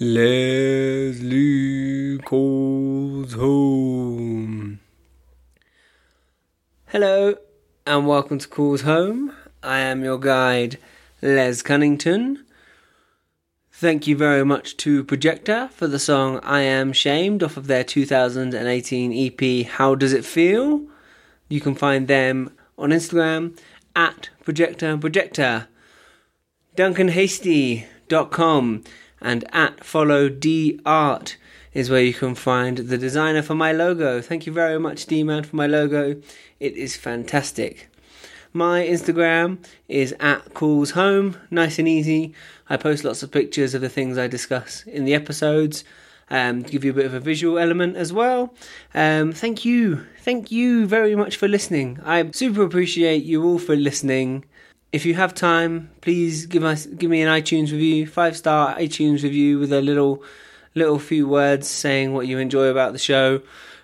Leslie calls home. Hello and welcome to Calls Home. I am your guide, Les Cunnington. Thank you very much to Projector for the song I Am Shamed off of their 2018 EP, How Does It Feel? You can find them on Instagram at Projector, DuncanHasty.com. And at FollowDArt is where you can find the designer for my logo. Thank you very much, D-Man, for my logo. It is fantastic. My Instagram is at Calls Home, nice and easy. I post lots of pictures of the things I discuss in the episodes, to give you a bit of a visual element as well. Thank you very much for listening. I super appreciate you all for listening. If you have time, please give me an iTunes review, 5-star iTunes review with a little few words saying what you enjoy about the show.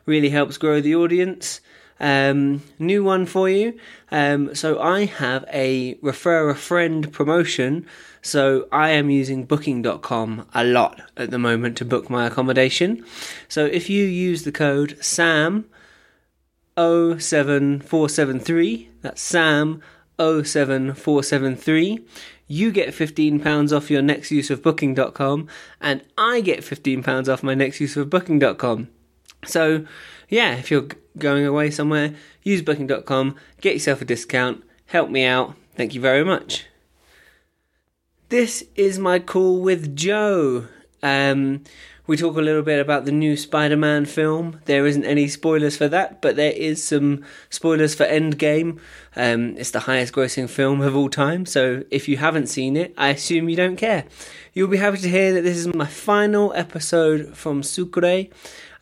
Really helps grow the audience. New one for you. So I have a refer a friend promotion. So I am using booking.com a lot at the moment to book my accommodation. So if you use the code SAM07473, that's SAM 07473, you get £15 off your next use of booking.com, and I get £15 off my next use of booking.com. So yeah, if you're going away somewhere, use booking.com, get yourself a discount, help me out. Thank you very much. This is my call with Joe. We talk a little bit about the new Spider-Man film. There isn't any spoilers for that, but there is some spoilers for Endgame. It's the highest grossing film of all time, so if you haven't seen it, I assume you don't care. You'll be happy to hear that this is my final episode from Sucre.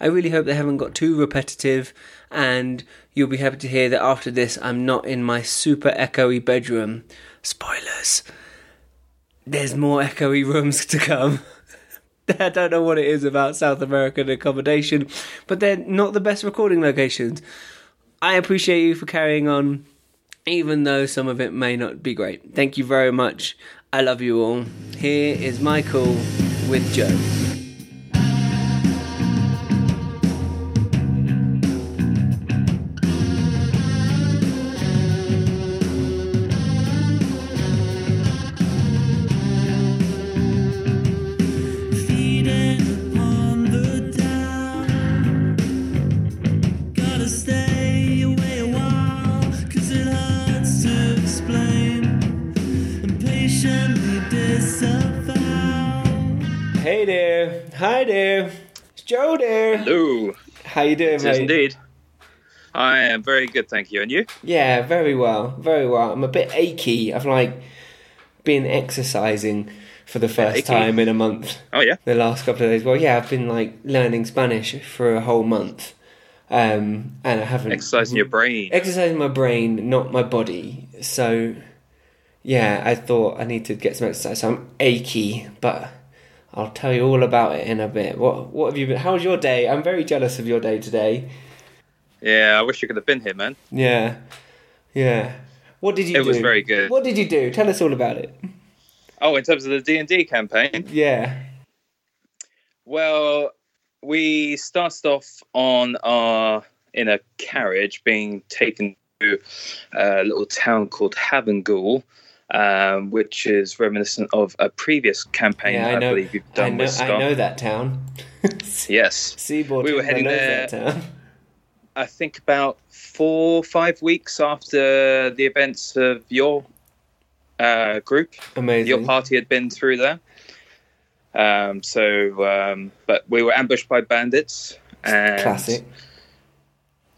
I really hope they haven't got too repetitive, and you'll be happy to hear that after this, I'm not in my super echoey bedroom. Spoilers. There's more echoey rooms to come. I don't know what it is about South American accommodation, but they're not the best recording locations. I appreciate you for carrying on, even though some of it may not be great. Thank you very much. I love you all. Here is my call with Joe. Hi there, it's Joe there. Hello. How you doing, mate? Yes, indeed. I am very good, thank you. And you? Yeah, very well. I'm a bit achy. I've been exercising for the first time in a month. Oh yeah. The last couple of days. Well, yeah, I've been learning Spanish for a whole month, and I haven't exercising my brain, not my body. So, yeah, I thought I need to get some exercise. So I'm achy, but I'll tell you all about it in a bit. What have you been? How was your day? I'm very jealous of your day today. Yeah, I wish you could have been here, man. Yeah. What did you do? It was very good. What did you do? Tell us all about it. Oh, in terms of the D&D campaign? Yeah. Well, we started off in a carriage being taken to a little town called Haven Gul, which is reminiscent of a previous campaign I believe you've done with Scott. I know that town. Yes. Seaboard. We were heading there, town. I think about 4 or 5 weeks after the events of your group. Amazing. Your party had been through there. But we were ambushed by bandits. And classic.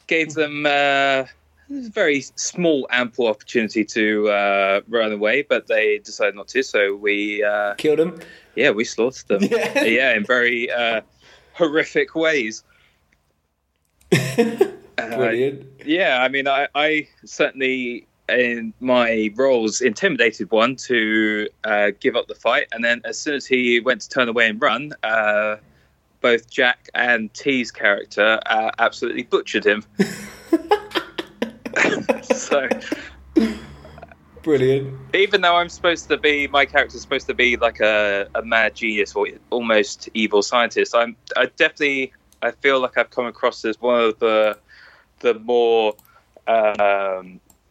Gave them... It's a very small, ample opportunity to run away, but they decided not to, so we... killed them? Yeah, we slaughtered them. Yeah, in very horrific ways. Brilliant. I certainly, in my roles, intimidated one to give up the fight, and then as soon as he went to turn away and run... both Jack and T's character absolutely butchered him. So Brilliant. Even though my character's supposed to be like a mad genius or almost evil scientist, I feel like I've come across as one of the more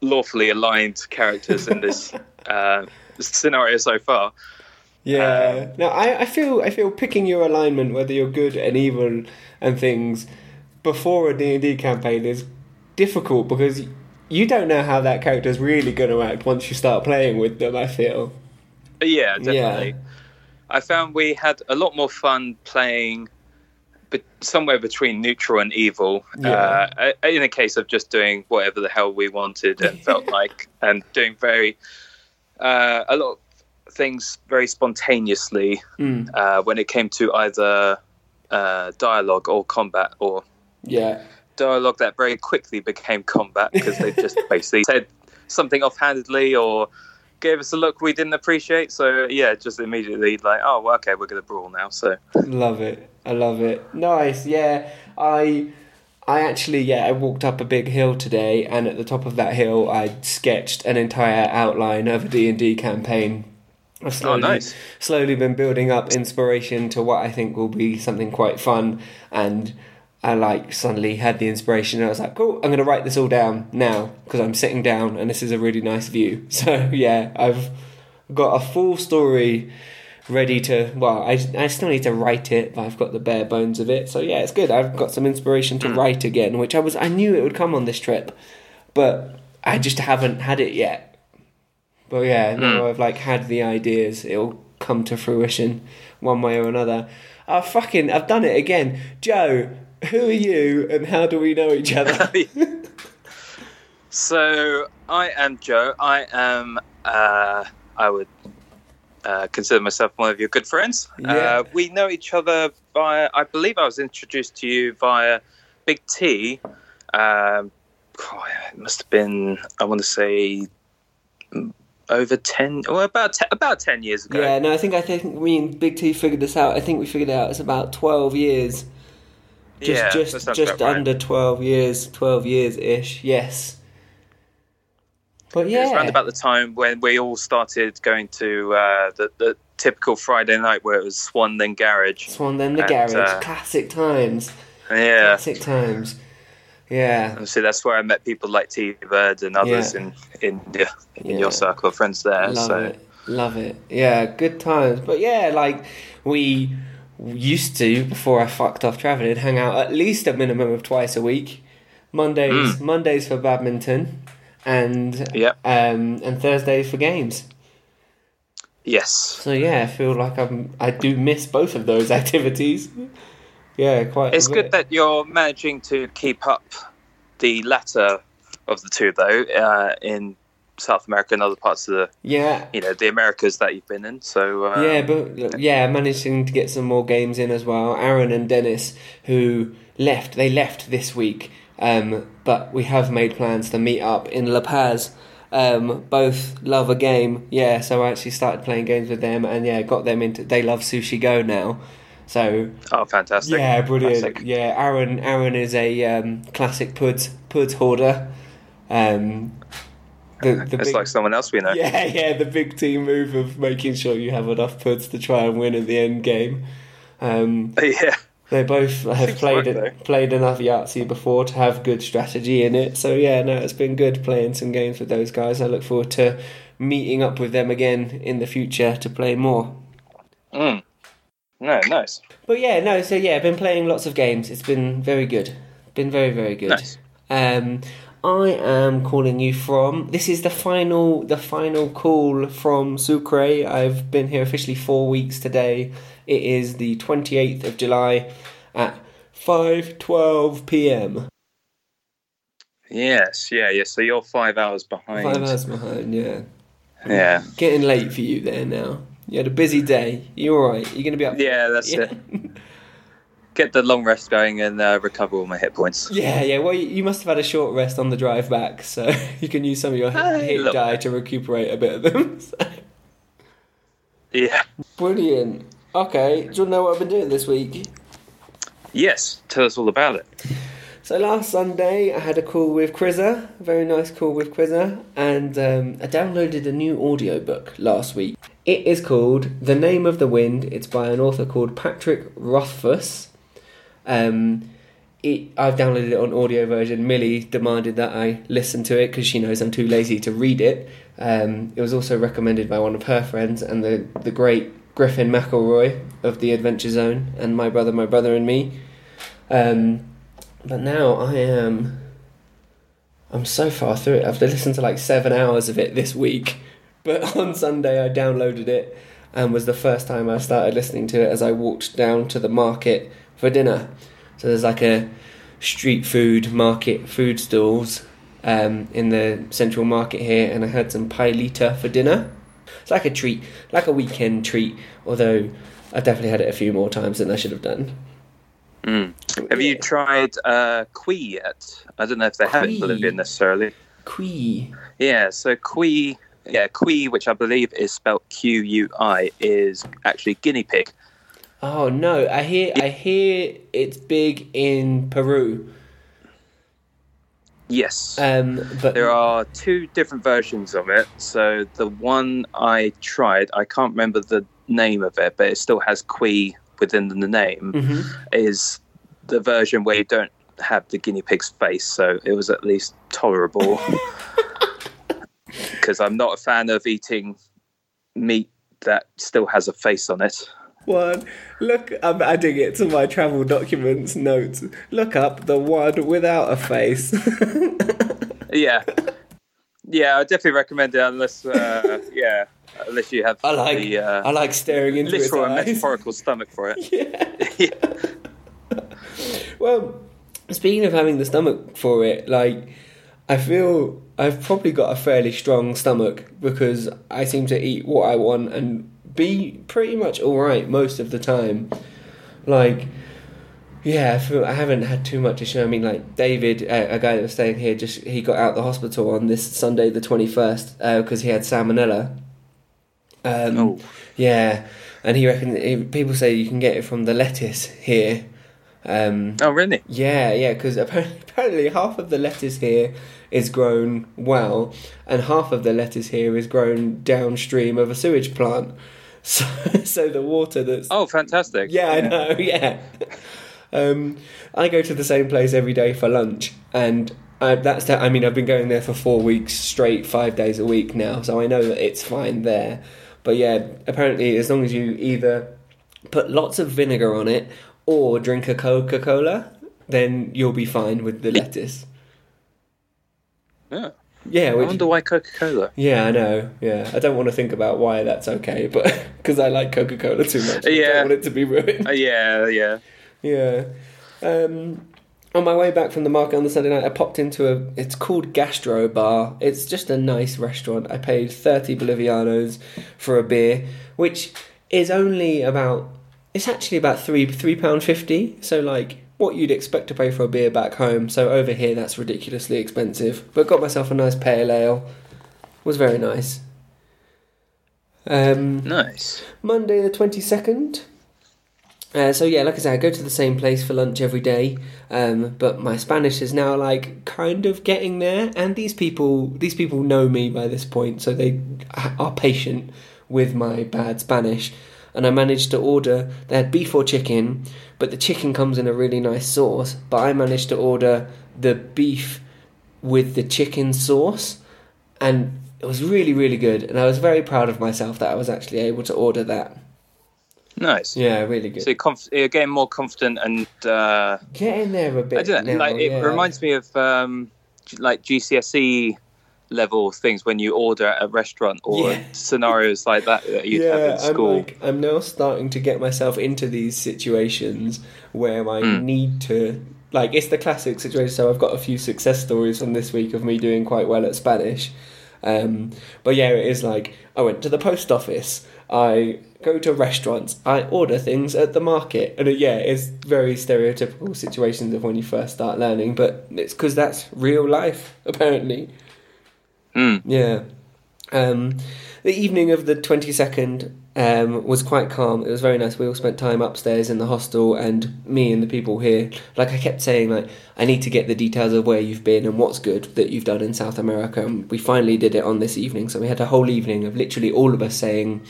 lawfully aligned characters in this scenario so far. Yeah. Now I feel picking your alignment, whether you're good and evil and things, before a D&D campaign is difficult because you don't know how that character's really going to act once you start playing with them, I feel. Yeah, definitely. Yeah. I found we had a lot more fun playing somewhere between neutral and evil, in a case of just doing whatever the hell we wanted and felt like, and doing very a lot of things very spontaneously when it came to either dialogue or combat, or... Yeah. Dialogue that very quickly became combat because they just basically said something offhandedly or gave us a look we didn't appreciate. So yeah, just immediately like, oh, well, okay, we're gonna brawl now. So love it, I love it. Nice, yeah. I actually I walked up a big hill today, and at the top of that hill, I sketched an entire outline of a D&D campaign. I've slowly been building up inspiration to what I think will be something quite fun and. I suddenly had the inspiration and I was like, cool, I'm going to write this all down now because I'm sitting down and this is a really nice view. So yeah, I've got a full story ready to, I still need to write it, but I've got the bare bones of it. So yeah, it's good. I've got some inspiration to write again, which I knew it would come on this trip, but I just haven't had it yet. But yeah, now I've had the ideas, it'll come to fruition one way or another. I've done it again. Joe, who are you and how do we know each other? So I am Joe. I am I would consider myself one of your good friends. Yeah. We know each other via, I believe I was introduced to you via Big T. It must have been, I want to say, over 10 or about 10 years ago. Yeah, no, I think me and Big T figured this out. I think we figured it out it's about 12 years. Just under 12 years ish. Yes, but yeah, it was around about the time when we all started going to the typical Friday night where it was Swan then Garage. Classic times. Yeah, classic times. Yeah. So that's where I met people like T Bird and others in your circle of friends there. Love it. Yeah, good times. But yeah, we used to, before I fucked off travelling, hang out at least a minimum of twice a week. Mondays for badminton and Thursdays for games. Yes. So yeah, I feel like I do miss both of those activities. Yeah, quite. It's good that you're managing to keep up the latter of the two though, in South America and other parts of the Americas that you've been in. So managing to get some more games in as well. Aaron and Dennis, who left this week, but we have made plans to meet up in La Paz. Both love a game, yeah. So I actually started playing games with them, and yeah, got them into. They love Sushi Go now. So fantastic! Yeah, brilliant. Classic. Yeah, Aaron is a classic puds hoarder. It's like someone else we know. Yeah, the big team move of making sure you have enough puts to try and win at the end game. Yeah. They both have played enough Yahtzee before to have good strategy in it. So yeah, no, it's been good playing some games with those guys. I look forward to meeting up with them again in the future to play more. No, nice. But yeah, no, so yeah, I've been playing lots of games. It's been very good. Been very, very good. Nice. I am calling you from... This is the final call from Sucre. I've been here officially 4 weeks today. It is the 28th of July at 5:12 p.m. Yes, yeah. So you're 5 hours behind. 5 hours behind, yeah. Yeah. Getting late for you there now. You had a busy day. You all right? You're going to be up... Yeah, that's it. Get the long rest going and recover all my hit points. Yeah. Well, you must have had a short rest on the drive back, so you can use some of your hit die to recuperate a bit of them. So. Yeah. Brilliant. Okay, do you want to know what I've been doing this week? Yes, tell us all about it. So last Sunday I had a call with Chrisza, a very nice call with Chrisza, and I downloaded a new audiobook last week. It is called The Name of the Wind. It's by an author called Patrick Rothfuss. I've downloaded it on audio version. Millie demanded that I listen to it because she knows I'm too lazy to read it. It was also recommended by one of her friends and the great Griffin McElroy of The Adventure Zone and My Brother and Me. But now I'm so far through it. I've listened to like 7 hours of it this week. But on Sunday I downloaded it and was the first time I started listening to it as I walked down to the market for dinner. So there's like a street food market, food stalls in the central market here, and I had some paellita for dinner. It's like a treat, like a weekend treat, although I've definitely had it a few more times than I should have done. Have you tried cuy yet? I don't know if they have it in Bolivia necessarily. Cuy. Yeah, so cuy, which I believe is spelled QUI, is actually guinea pig. Oh no, I hear it's big in Peru. Yes. But there are two different versions of it. So the one I tried, I can't remember the name of it, but it still has cuy within the name, is the version where you don't have the guinea pig's face, so it was at least tolerable. Because I'm not a fan of eating meat that still has a face on it. One, look, I'm adding it to my travel documents notes. Look up the one without a face. Yeah, I definitely recommend it unless you have. I like staring into literal and metaphorical stomach for it. Yeah. Well, speaking of having the stomach for it, like, I feel I've probably got a fairly strong stomach because I seem to eat what I want and be pretty much all right most of the time. Like, yeah, I haven't had too much issue. I mean, like, David, a guy that was staying here, he got out of the hospital on this Sunday the 21st because he had salmonella. Yeah, and he reckoned people say you can get it from the lettuce here. Oh, really? Yeah, because apparently half of the lettuce here is grown well, and half of the lettuce here is grown downstream of a sewage plant. So the water that's... Oh, fantastic. Yeah, I know, yeah. I go to the same place every day for lunch, and I've been going there for 4 weeks straight, 5 days a week now, so I know that it's fine there. But yeah, apparently as long as you either put lots of vinegar on it or drink a Coca-Cola, then you'll be fine with the lettuce. Yeah. Yeah. I wonder why Coca-Cola. Yeah, I know. Yeah, I don't want to think about why that's okay, but because I like Coca-Cola too much, I don't want it to be ruined. Yeah. On my way back from the market on the Sunday night, I popped into it's called Gastro Bar. It's just a nice restaurant. I paid 30 Bolivianos for a beer, which is actually about £3.50. So like what you'd expect to pay for a beer back home. So over here, that's ridiculously expensive. But got myself a nice pale ale. Was very nice. Nice. Monday the 22nd. So yeah, like I said, I go to the same place for lunch every day, but my Spanish is now like kind of getting there, and these people know me by this point, so they are patient with my bad Spanish. And I managed to order, they had beef or chicken, but the chicken comes in a really nice sauce, but I managed to order the beef with the chicken sauce, and it was really, really good, and I was very proud of myself that I was actually able to order that. Nice. Yeah, really good. So you're getting more confident and... get in there a bit. I don't know, it reminds me of like GCSE level things when you order at a restaurant or scenarios like that you'd have in school. I'm now starting to get myself into these situations where I need to... Like, it's the classic situation, so I've got a few success stories from this week of me doing quite well at Spanish. But yeah, it is like, I went to the post office, I go to restaurants, I order things at the market, and it's very stereotypical situations of when you first start learning, but it's because that's real life, apparently. The evening of the 22nd, was quite calm. It was very nice. We all spent time upstairs in the hostel, and me and the people here, like I kept saying, like, I need to get the details of where you've been and what's good that you've done in South America. And we finally did it on this evening. So we had a whole evening of literally all of us saying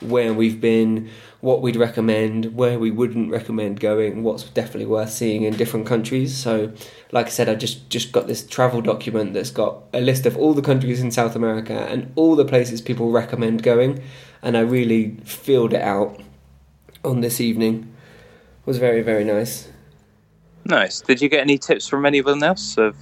where we've been, what we'd recommend, where we wouldn't recommend going, what's definitely worth seeing in different countries. So, like I said, I just got this travel document that's got a list of all the countries in South America and all the places people recommend going, and I really filled it out on this evening. It was very, very nice. Nice. Did you get any tips from anyone else of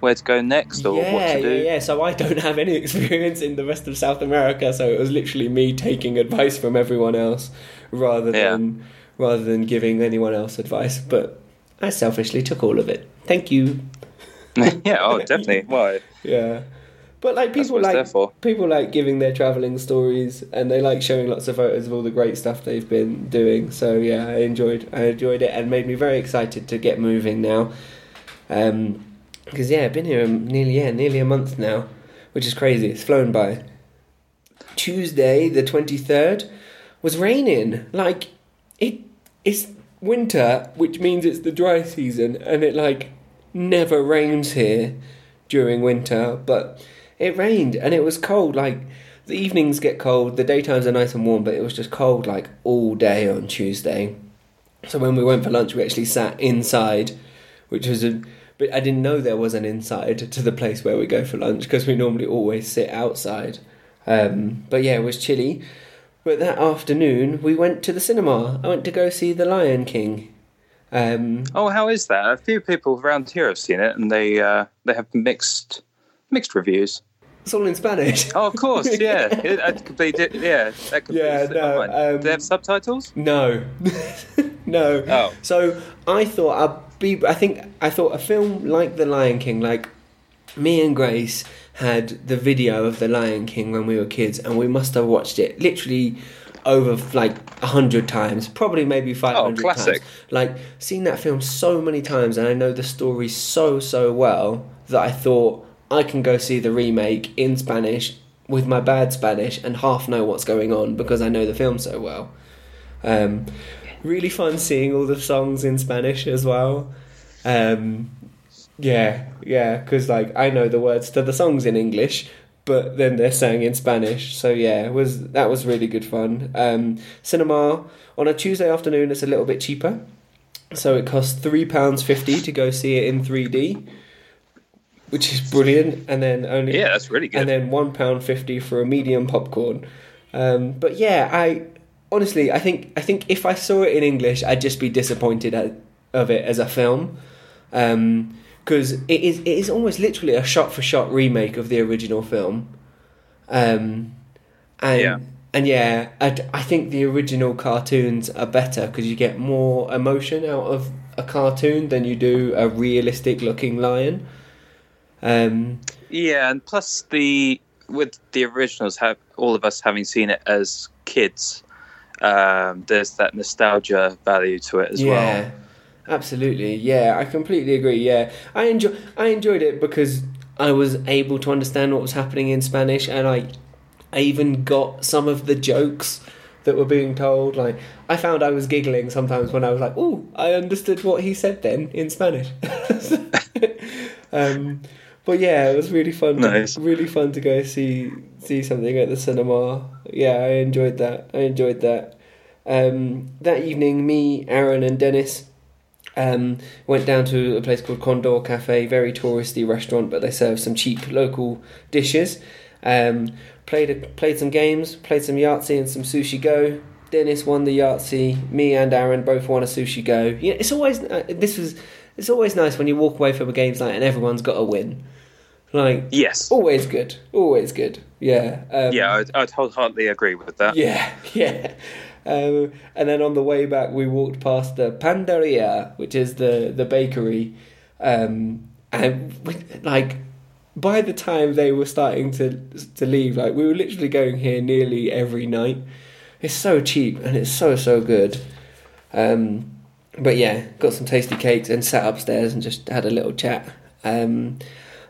where to go next or what to do? Yeah, so I don't have any experience in the rest of South America, so it was literally me taking advice from everyone else rather than giving anyone else advice. But I selfishly took all of it. Thank you. Yeah, oh, definitely. Why? Yeah. But like people like giving their travelling stories, and they like showing lots of photos of all the great stuff they've been doing. So yeah, I enjoyed it, and made me very excited to get moving now. Because I've been here nearly a month now, which is crazy. It's flown by. Tuesday the 23rd was raining. Like it's winter, which means it's the dry season, and it like never rains here during winter, but it rained and it was cold. Like the evenings get cold, the daytimes are nice and warm, but it was just cold like all day on Tuesday. So when we went for lunch, we actually sat inside, which was but I didn't know there was an inside to the place where we go for lunch, because we normally always sit outside. But yeah, it was chilly. But that afternoon, we went to the cinema. I went to go see The Lion King. How is that? A few people around here have seen it, and they have mixed reviews. It's all in Spanish. Oh, of course, yeah. Do they have subtitles? No. No. Oh. So I thought a film like The Lion King, like me and Grace had the video of The Lion King when we were kids, and we must have watched it literally over like 100 times, probably maybe 500 times. Like seen that film so many times, and I know the story so well that I thought I can go see the remake in Spanish with my bad Spanish and half know what's going on because I know the film so well. Really fun seeing all the songs in Spanish as well. Because like I know the words to the songs in English, but then they're sang in Spanish. So yeah, that was really good fun. Cinema on a Tuesday afternoon, it's a little bit cheaper. So it costs £3.50 to go see it in 3D, which is brilliant. And then that's really good. And then £1.50 for a medium popcorn. But yeah, honestly, I think if I saw it in English, I'd just be disappointed of it as a film, because it is almost literally a shot-for-shot remake of the original film, I think the original cartoons are better because you get more emotion out of a cartoon than you do a realistic-looking lion. And plus with the originals, have all of us having seen it as kids. There's that nostalgia value to it as well. Yeah, absolutely. Yeah, I completely agree. Yeah, I enjoyed it because I was able to understand what was happening in Spanish, and I even got some of the jokes that were being told. Like I found I was giggling sometimes when I was like, "Oh, I understood what he said then in Spanish." But yeah, it was really fun. Nice. Really fun to go see something at the cinema. Yeah, I enjoyed that. That evening, me, Aaron, and Dennis went down to a place called Condor Cafe, very touristy restaurant, but they serve some cheap local dishes. Played some games, played some Yahtzee and some Sushi Go. Dennis won the Yahtzee. Me and Aaron both won a Sushi Go. You know, it's always nice when you walk away from a games night and everyone's got a win. Like, yes. Always good. Yeah. I'd wholeheartedly agree with that. Yeah. And then on the way back, we walked past the Pandaria, which is the bakery. And by the time they were starting to leave, like, we were literally going here nearly every night. It's so cheap and it's so good. But yeah, got some tasty cakes and sat upstairs and just had a little chat.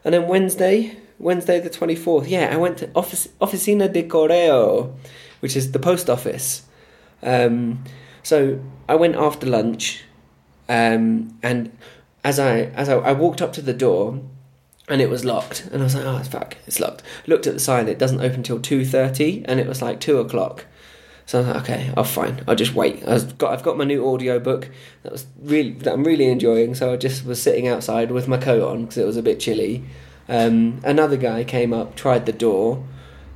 And then Wednesday the 24th, I went to Oficina de Correo, which is the post office. So I went after lunch, and as I walked up to the door, and it was locked, and I was like, oh, fuck, it's locked. Looked at the sign, it doesn't open till 2:30, and it was like 2 o'clock. So I was like, okay, oh, fine, I'll just wait. I've got my new audiobook that I'm really enjoying, so I just was sitting outside with my coat on because it was a bit chilly. Another guy came up, tried the door,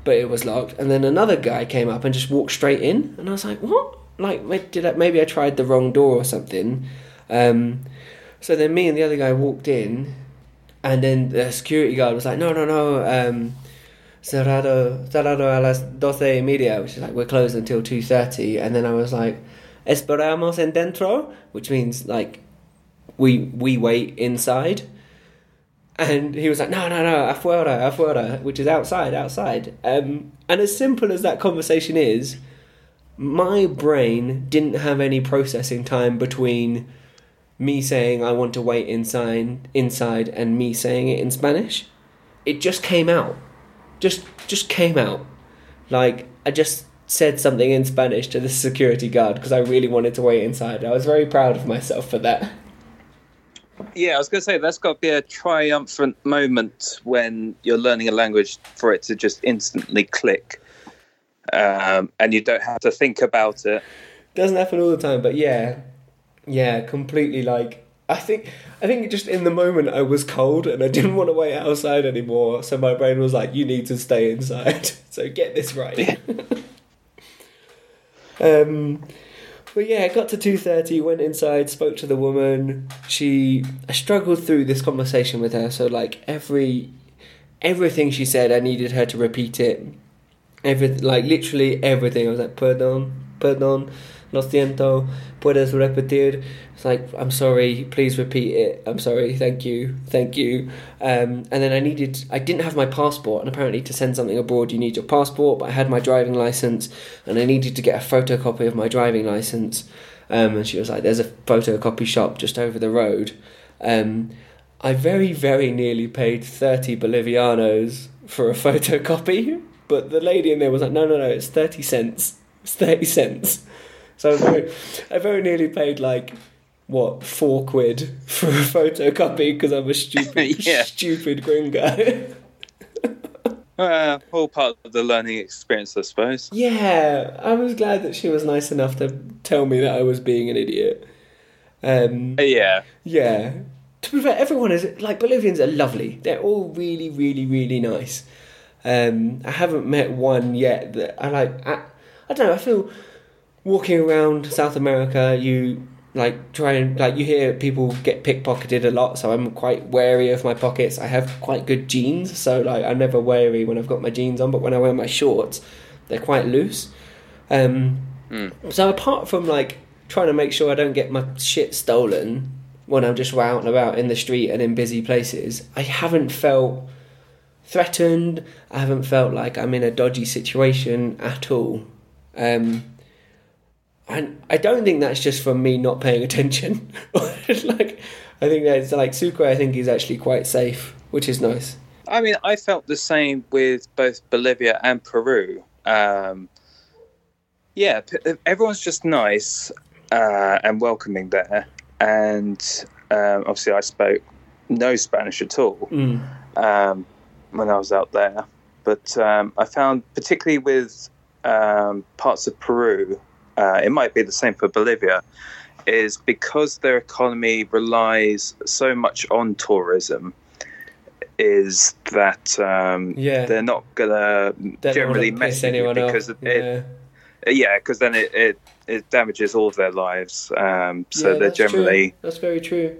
but it was locked, and then another guy came up and just walked straight in, and I was like, what? Like, maybe I tried the wrong door or something. So then me and the other guy walked in, and then the security guard was like, no, cerrado a las 12:30, which is like, we're closed until 2:30, and then I was like, esperamos en dentro, which means, like, we wait inside, and he was like, no, afuera, which is outside, and as simple as that conversation is, my brain didn't have any processing time between me saying I want to wait inside, and me saying it in Spanish. It just came out. Just came out. Like, I just said something in Spanish to the security guard because I really wanted to wait inside. I was very proud of myself for that. Yeah, I was going to say, that's got to be a triumphant moment when you're learning a language for it to just instantly click. And you don't have to think about it. Doesn't happen all the time, but yeah. Yeah, completely. Like, I think just in the moment I was cold and I didn't want to wait outside anymore, so my brain was like, you need to stay inside, so get this right. But yeah, I got to 2:30, went inside, spoke to the woman. I struggled through this conversation with her, so like everything she said, I needed her to repeat it. Literally everything. I was like, perdón, lo siento, puedes repetir. It's like, I'm sorry, please repeat it. I'm sorry, thank you. And then I didn't have my passport, and apparently to send something abroad you need your passport, but I had my driving licence, and I needed to get a photocopy of my driving licence. And she was like, there's a photocopy shop just over the road. I very, very nearly paid 30 Bolivianos for a photocopy, but the lady in there was like, no, it's 30 cents. It's 30 cents. So I very nearly paid, like, what, 4 quid for a photocopy because I'm a stupid, stupid gringo. All part of the learning experience, I suppose. Yeah, I was glad that she was nice enough to tell me that I was being an idiot. Yeah. To be fair, everyone is, like, Bolivians are lovely. They're all really, really, really nice. I haven't met one yet that I, like, I don't know, I feel... Walking around South America, you like try and like you hear people get pickpocketed a lot, so I'm quite wary of my pockets. I have quite good jeans, so like I'm never wary when I've got my jeans on, but when I wear my shorts, they're quite loose. So apart from like trying to make sure I don't get my shit stolen when I'm just out and about in the street and in busy places, I haven't felt threatened. I haven't felt like I'm in a dodgy situation at all. And I don't think that's just from me not paying attention. Like, I think that's like Sucre, I think, is actually quite safe, which is nice. I mean, I felt the same with both Bolivia and Peru. Yeah, everyone's just nice and welcoming there. And obviously, I spoke no Spanish at all when I was out there. But I found, particularly with parts of Peru, it might be the same for Bolivia, is because their economy relies so much on tourism, is that they're not going to generally mess with anyone because then it damages all of their lives. So they're generally... True. That's very true.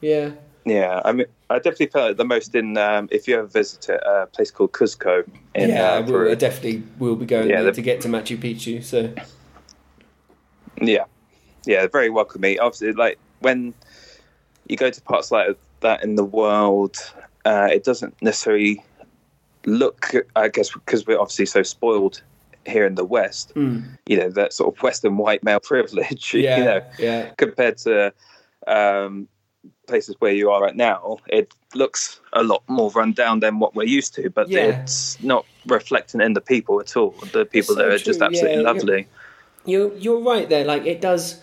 Yeah. Yeah, I mean, I definitely felt it the most in, if you ever visit a place called Cuzco in Peru. Yeah, I definitely will be going there to get to Machu Picchu, so... Yeah, very welcoming. Obviously, like when you go to parts like that in the world, it doesn't necessarily look, I guess, because we're obviously so spoiled here in the West, you know, that sort of Western white male privilege, compared to places where you are right now, it looks a lot more run down than what we're used to, but it's not reflecting in the people at all. The people there are just absolutely lovely. You're right there. Like, it does...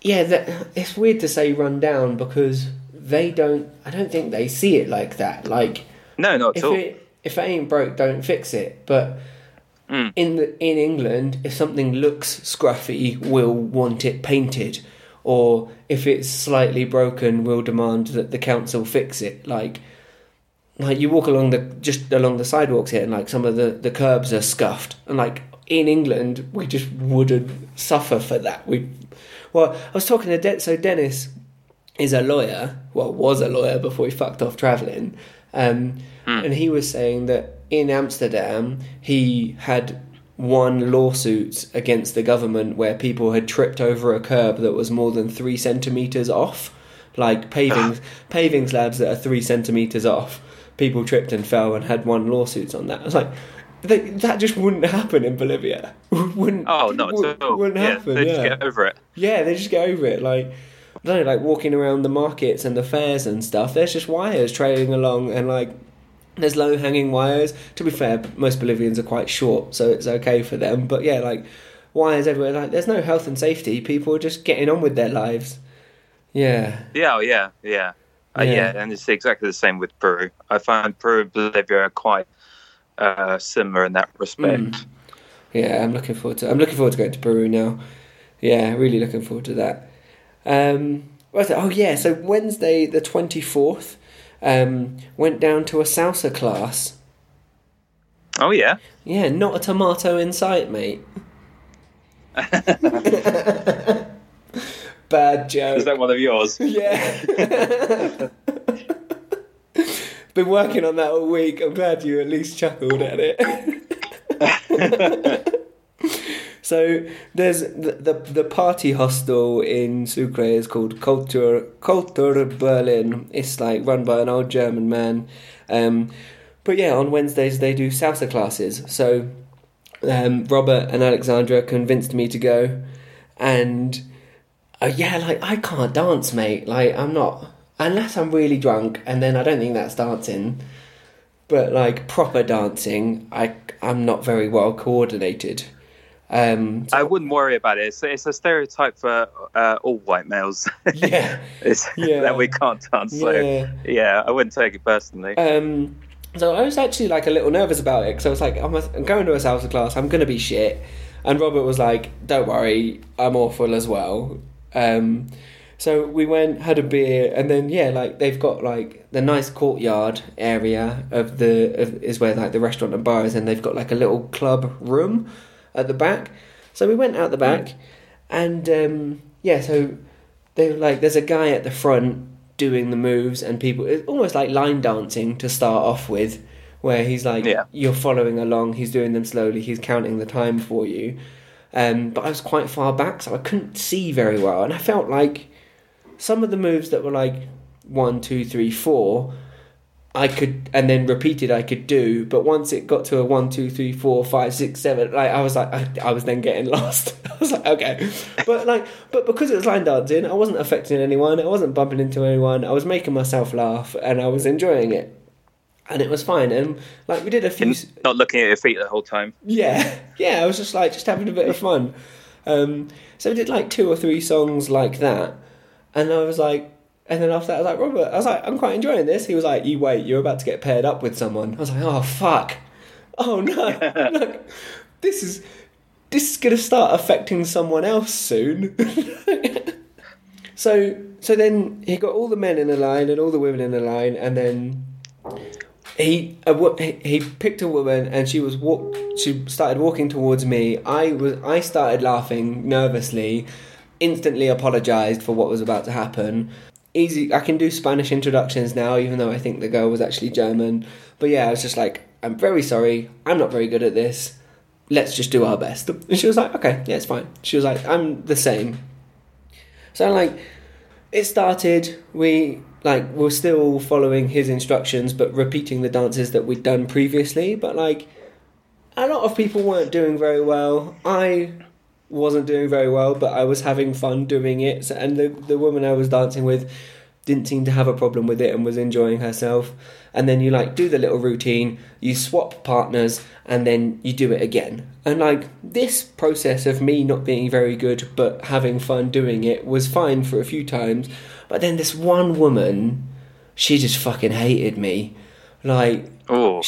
Yeah, it's weird to say run down because they don't... I don't think they see it like that. Like, no, not at all. If it ain't broke, don't fix it. But in England, if something looks scruffy, we'll want it painted. Or if it's slightly broken, we'll demand that the council fix it. Like you walk along the sidewalks here, and like some of the curbs are scuffed. And like in England, we just wouldn't suffer for that. Well, I was talking to Dennis is a lawyer. Well, was a lawyer before he fucked off travelling. And he was saying that in Amsterdam, he had won lawsuits against the government where people had tripped over a curb that was more than 3 centimetres off, like paving slabs that are 3 centimetres off. People tripped and fell and had won lawsuits on that. I was like, that just wouldn't happen in Bolivia. Not at all. Wouldn't happen. They just get over it. Yeah, they just get over it. Like, I don't know, like walking around the markets and the fairs and stuff, there's just wires trailing along and like there's low hanging wires. To be fair, most Bolivians are quite short, so it's okay for them. But yeah, like wires everywhere. Like there's no health and safety. People are just getting on with their lives. Yeah. And it's exactly the same with Peru. I find Peru and Bolivia are quite similar in that respect. Yeah, I'm looking forward to going to Peru now. Yeah, really looking forward to that. So Wednesday the 24th, went down to a salsa class. Oh, yeah? Yeah, not a tomato in sight, mate. Bad joke. Is that one of yours? Yeah. Been working on that all week. I'm glad you at least chuckled at it. So there's the party hostel in Sucre is called Kultur Berlin. It's like run by an old German man. But yeah, on Wednesdays they do salsa classes. So Robert and Alexandra convinced me to go. And I can't dance, mate. Like, I'm not, unless I'm really drunk, and then I don't think that's dancing. But like proper dancing, I'm not very well coordinated. I wouldn't worry about it. It's a stereotype for all white males. That we can't dance. Yeah. So yeah, I wouldn't take it personally. So I was actually like a little nervous about it because I was like, I'm going to a salsa class. I'm going to be shit. And Robert was like, "Don't worry, I'm awful as well." So we went, had a beer, and then they've got like the nice courtyard area is where like the restaurant and bar is, and they've got like a little club room at the back. So we went out the back and so they were like, there's a guy at the front doing the moves and people, it's almost like line dancing to start off with, where he's like, you're following along, he's doing them slowly, he's counting the time for you. But I was quite far back, so I couldn't see very well, and I felt like some of the moves that were like 1, 2, 3, 4 I could, and then repeated, I could do, but once it got to a 1, 2, 3, 4, 5, 6, 7, like I was like, I was then getting lost. I was like, okay, but because it was line dancing, I wasn't affecting anyone, I wasn't bumping into anyone, I was making myself laugh, and I was enjoying it, and it was fine. And like we did a few, not looking at your feet the whole time. Yeah, I was just like, just having a bit of fun. So we did like 2 or 3 songs like that, and I was like. And then after that, I was like, Robert, I was like, I'm quite enjoying this. He was like, you're about to get paired up with someone. I was like, oh, fuck. Oh, no. Like, this is going to start affecting someone else soon. So then he got all the men in a line and all the women in a line. And then he picked a woman and she started walking towards me. I started laughing nervously, instantly apologised for what was about to happen. Easy, I can do Spanish introductions now, even though I think the girl was actually German. But yeah, I was just like, I'm very sorry, I'm not very good at this, let's just do our best. And she was like, okay, yeah, it's fine. She was like, I'm the same. So like, it started, we like were still following his instructions, but repeating the dances that we'd done previously. But like, a lot of people weren't doing very well. I wasn't doing very well, but I was having fun doing it. And the woman I was dancing with didn't seem to have a problem with it and was enjoying herself. And then you like do the little routine, you swap partners, and then you do it again. And like this process of me not being very good but having fun doing it was fine for a few times. But then this one woman, she just fucking hated me. Like, oh.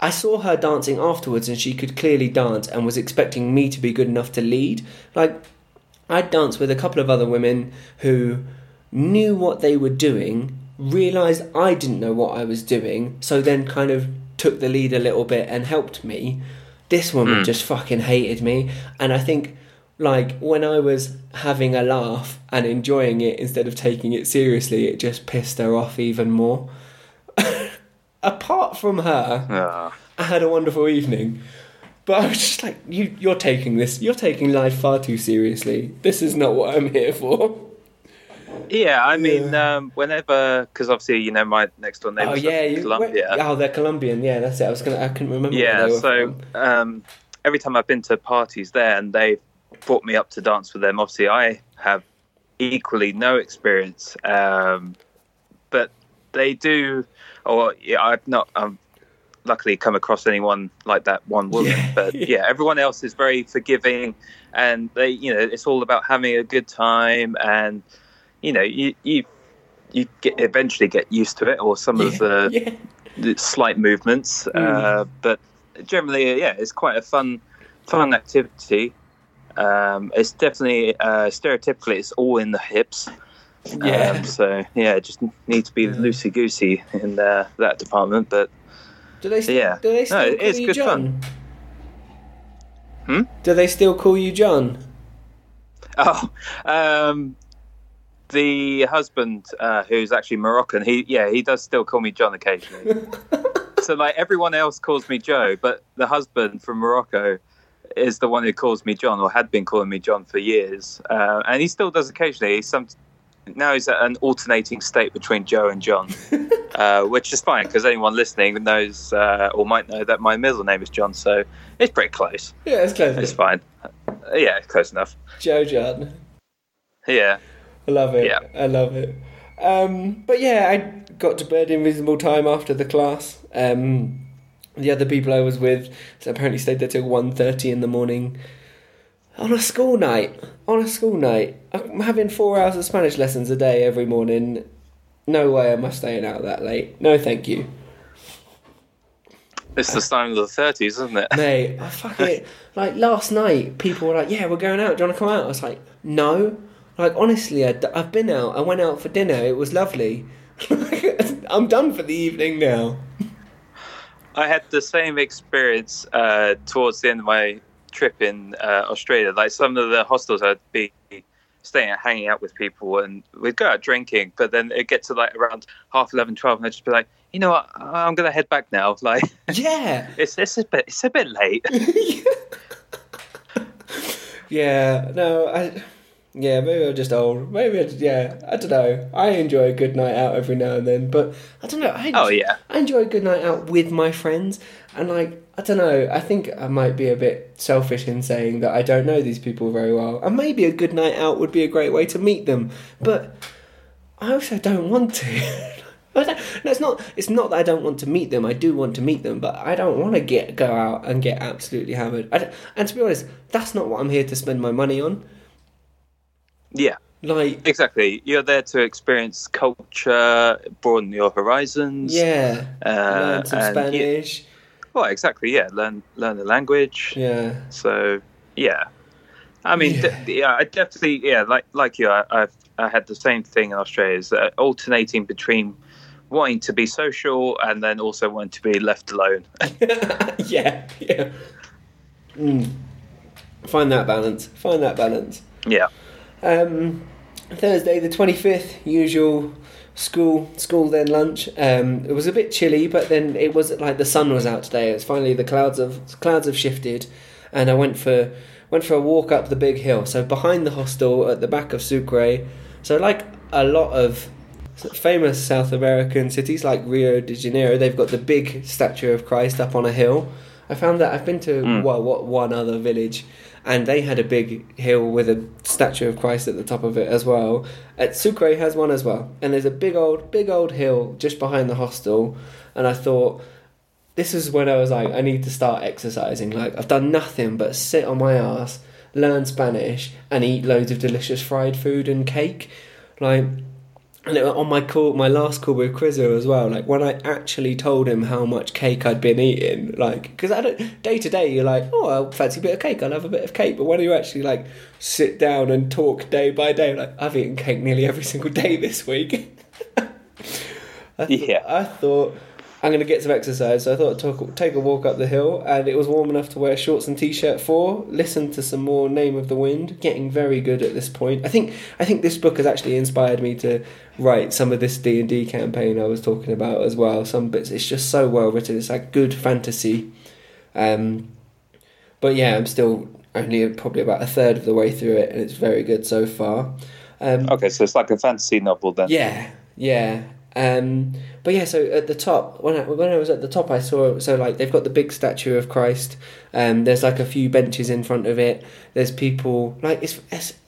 I saw her dancing afterwards and she could clearly dance and was expecting me to be good enough to lead. Like, I'd danced with a couple of other women who knew what they were doing, realised I didn't know what I was doing, so then kind of took the lead a little bit and helped me. This woman just fucking hated me. And I think, like, when I was having a laugh and enjoying it instead of taking it seriously, it just pissed her off even more. Apart from her, I had a wonderful evening. But I was just like, you're taking life far too seriously. This is not what I'm here for. Yeah, I mean, whenever, because obviously, you know, my next door neighbours are Colombia. They're Colombian, yeah, that's it. I couldn't remember. Yeah, so every time I've been to parties there and they've brought me up to dance with them, obviously I have equally no experience, but they do... I've luckily come across anyone like that one woman, but yeah, everyone else is very forgiving, and they, you know, it's all about having a good time, and you know, you eventually get used to it, or some of the slight movements, but generally, yeah, it's quite a fun activity. It's definitely stereotypically it's all in the hips. Yeah. So yeah, just need to be loosey goosey in that department. But do they still call it's you good John? Fun. Do they still call you John? Oh, the husband who's actually Moroccan. He does still call me John occasionally. So like everyone else calls me Joe, but the husband from Morocco is the one who calls me John, or had been calling me John for years, and he still does occasionally. Now he's at an alternating state between Joe and John, which is fine because anyone listening knows or might know that my middle name is John, so it's pretty close. Yeah, it's close. It's fine. Yeah, it's close enough. Joe John. Yeah. I love it. Yeah. I love it. But yeah, I got to bed in reasonable time after the class. The other people I was with apparently stayed there till 1:30 in the morning. On a school night, I'm having 4 hours of Spanish lessons a day every morning. No way am I staying out that late. No, thank you. It's the sign of the 30s, isn't it? Mate, I fuck it. Like, last night, people were like, yeah, we're going out. Do you want to come out? I was like, no. Like, honestly, I've been out. I went out for dinner. It was lovely. I'm done for the evening now. I had the same experience towards the end of my trip in Australia. Like, some of the hostels I'd be staying at, hanging out with people, and we'd go out drinking, but then it'd get to like around 11:30, 12:00, and I'd just be like, you know what, I'm gonna head back now. Like, yeah, it's a bit late. Yeah, no, maybe I'm just old. I don't know. I enjoy a good night out every now and then, but I don't know. I enjoy a good night out with my friends, and like, I don't know. I think I might be a bit selfish in saying that I don't know these people very well, and maybe a good night out would be a great way to meet them. But I also don't want to. It's not that I don't want to meet them. I do want to meet them, but I don't want to go out and get absolutely hammered. And to be honest, that's not what I'm here to spend my money on. Yeah, like exactly. You're there to experience culture, broaden your horizons. Yeah, learn some Spanish. Well, exactly. Yeah, learn the language. Yeah. So yeah, I mean, I definitely like you. I had the same thing in Australia. Is alternating between wanting to be social and then also wanting to be left alone. Yeah. Find that balance. Yeah. Thursday the 25th, usual school then lunch. It was a bit chilly, but then it was like the sun was out today. It's finally the clouds have shifted, and I went for a walk up the big hill. So behind the hostel at the back of Sucre. So like a lot of famous South American cities like Rio de Janeiro, they've got the big statue of Christ up on a hill. I found that I've been to one other village, and they had a big hill with a statue of Christ at the top of it as well. At Sucre has one as well, and there's a big old hill just behind the hostel. And I thought, this is when I was like, I need to start exercising. Like, I've done nothing but sit on my ass, learn Spanish, and eat loads of delicious fried food and cake. Like, and on my last call with Crizzo as well, like when I actually told him how much cake I'd been eating, like, because I don't, day to day you're like, oh, I'll fancy a bit of cake, I'll have a bit of cake, but when you actually like sit down and talk day by day, like, I've eaten cake nearly every single day this week. I thought I'm going to get some exercise, so I thought I'd take a walk up the hill, and it was warm enough to wear shorts and t-shirt for, listen to some more Name of the Wind, getting very good at this point. I think this book has actually inspired me to write some of this D&D campaign I was talking about as well. Some bits, it's just so well written, it's like good fantasy. But yeah, I'm still only probably about a third of the way through it, and it's very good so far. Okay, so it's like a fantasy novel then. Yeah. But yeah, so at the top, when I was at the top, I saw, so like they've got the big statue of Christ. There's like a few benches in front of it. There's people, like it's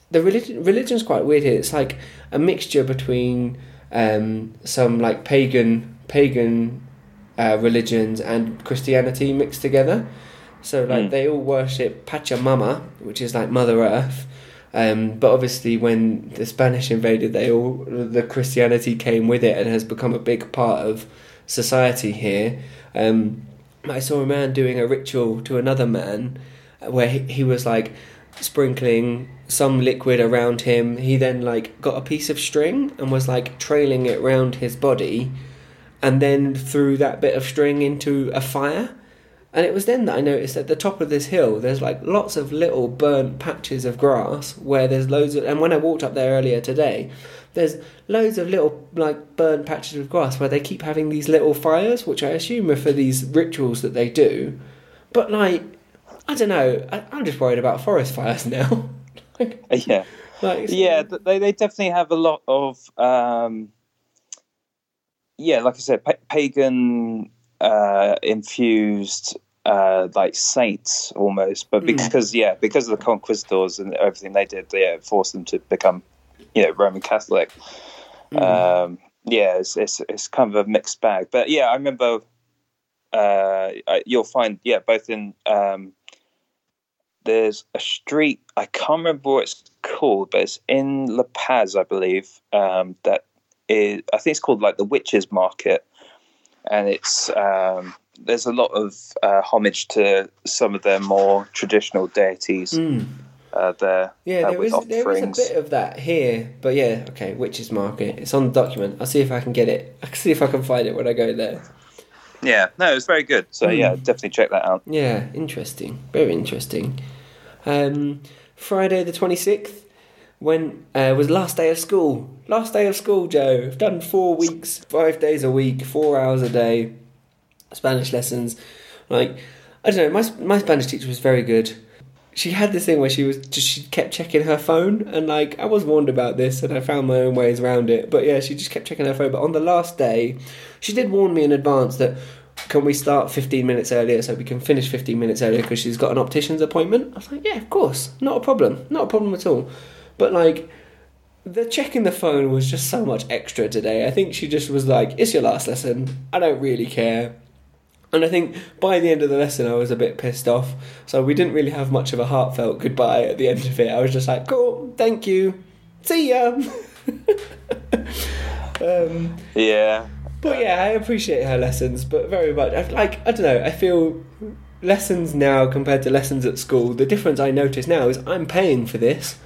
the religion's quite weird here. It's like a mixture between some like pagan religions and Christianity mixed together. So like they all worship Pachamama, which is like Mother Earth. But obviously when the Spanish invaded, the Christianity came with it and has become a big part of society here. I saw a man doing a ritual to another man where he was like sprinkling some liquid around him. He then like got a piece of string and was like trailing it round his body and then threw that bit of string into a fire. And it was then that I noticed at the top of this hill, there's like lots of little burnt patches of grass where there's loads of... And when I walked up there earlier today, there's loads of little like burnt patches of grass where they keep having these little fires, which I assume are for these rituals that they do. But like, I don't know, I'm just worried about forest fires now. They definitely have a lot of... like I said, pagan... infused like saints almost, but because of the conquistadors and everything they did, they forced them to become, Roman Catholic. It's kind of a mixed bag. But yeah, I remember you'll find both in there's a street, I can't remember what it's called, but it's in La Paz, I believe. I think it's called like the Witches Market. And it's there's a lot of homage to some of their more traditional deities. There, there is a bit of that here, but yeah, okay. Witches Market. It's on the document. I'll see if I can get it. I can see if I can find it when I go there. Yeah, no, it's very good. So yeah, definitely check that out. Yeah, interesting. Very interesting. Friday the 26th. When was last day of school. Last day of school, Joe. I've done 4 weeks, 5 days a week, 4 hours a day, Spanish lessons. Like, I don't know, my Spanish teacher was very good. She had this thing where she kept checking her phone, and like, I was warned about this, and I found my own ways around it. But yeah, she just kept checking her phone. But on the last day, she did warn me in advance that, can we start 15 minutes earlier so we can finish 15 minutes earlier because she's got an optician's appointment? I was like, yeah, of course, not a problem at all. But, like, the checking the phone was just so much extra today. I think she just was like, it's your last lesson. I don't really care. And I think by the end of the lesson, I was a bit pissed off. So we didn't really have much of a heartfelt goodbye at the end of it. I was just like, cool, thank you. See ya. But, yeah, I appreciate her lessons, but very much. I don't know, I feel... Lessons now compared to lessons at school, the difference I notice now is I'm paying for this.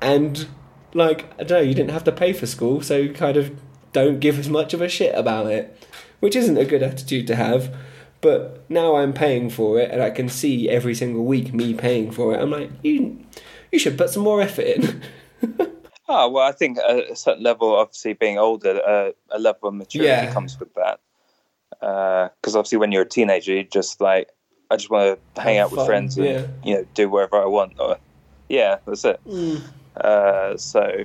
And, like, I don't know, you didn't have to pay for school, so you kind of don't give as much of a shit about it, which isn't a good attitude to have. But now I'm paying for it, and I can see every single week me paying for it. I'm like, you should put some more effort in. Well, I think at a certain level, obviously, being older, a level of maturity comes with that. Because obviously when you're a teenager, you're just like, I just want to hang out with friends and, do whatever I want. Yeah, that's it. So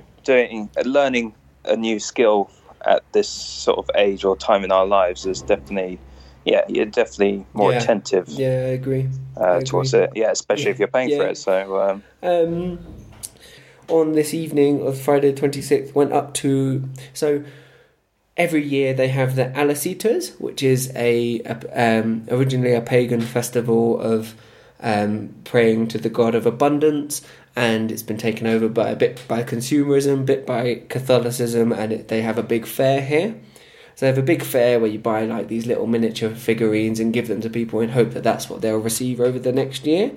learning a new skill at this sort of age or time in our lives is definitely yeah, you're definitely more attentive. Yeah, I agree. Towards it, yeah, especially if you're paying for it. So on this evening of Friday the 26th, went up to every year they have the Alacitas, which is originally a pagan festival of praying to the god of abundance, and it's been taken over by a bit by consumerism, a bit by Catholicism, and they have a big fair here. So they have a big fair where you buy like these little miniature figurines and give them to people in hope that that's what they'll receive over the next year.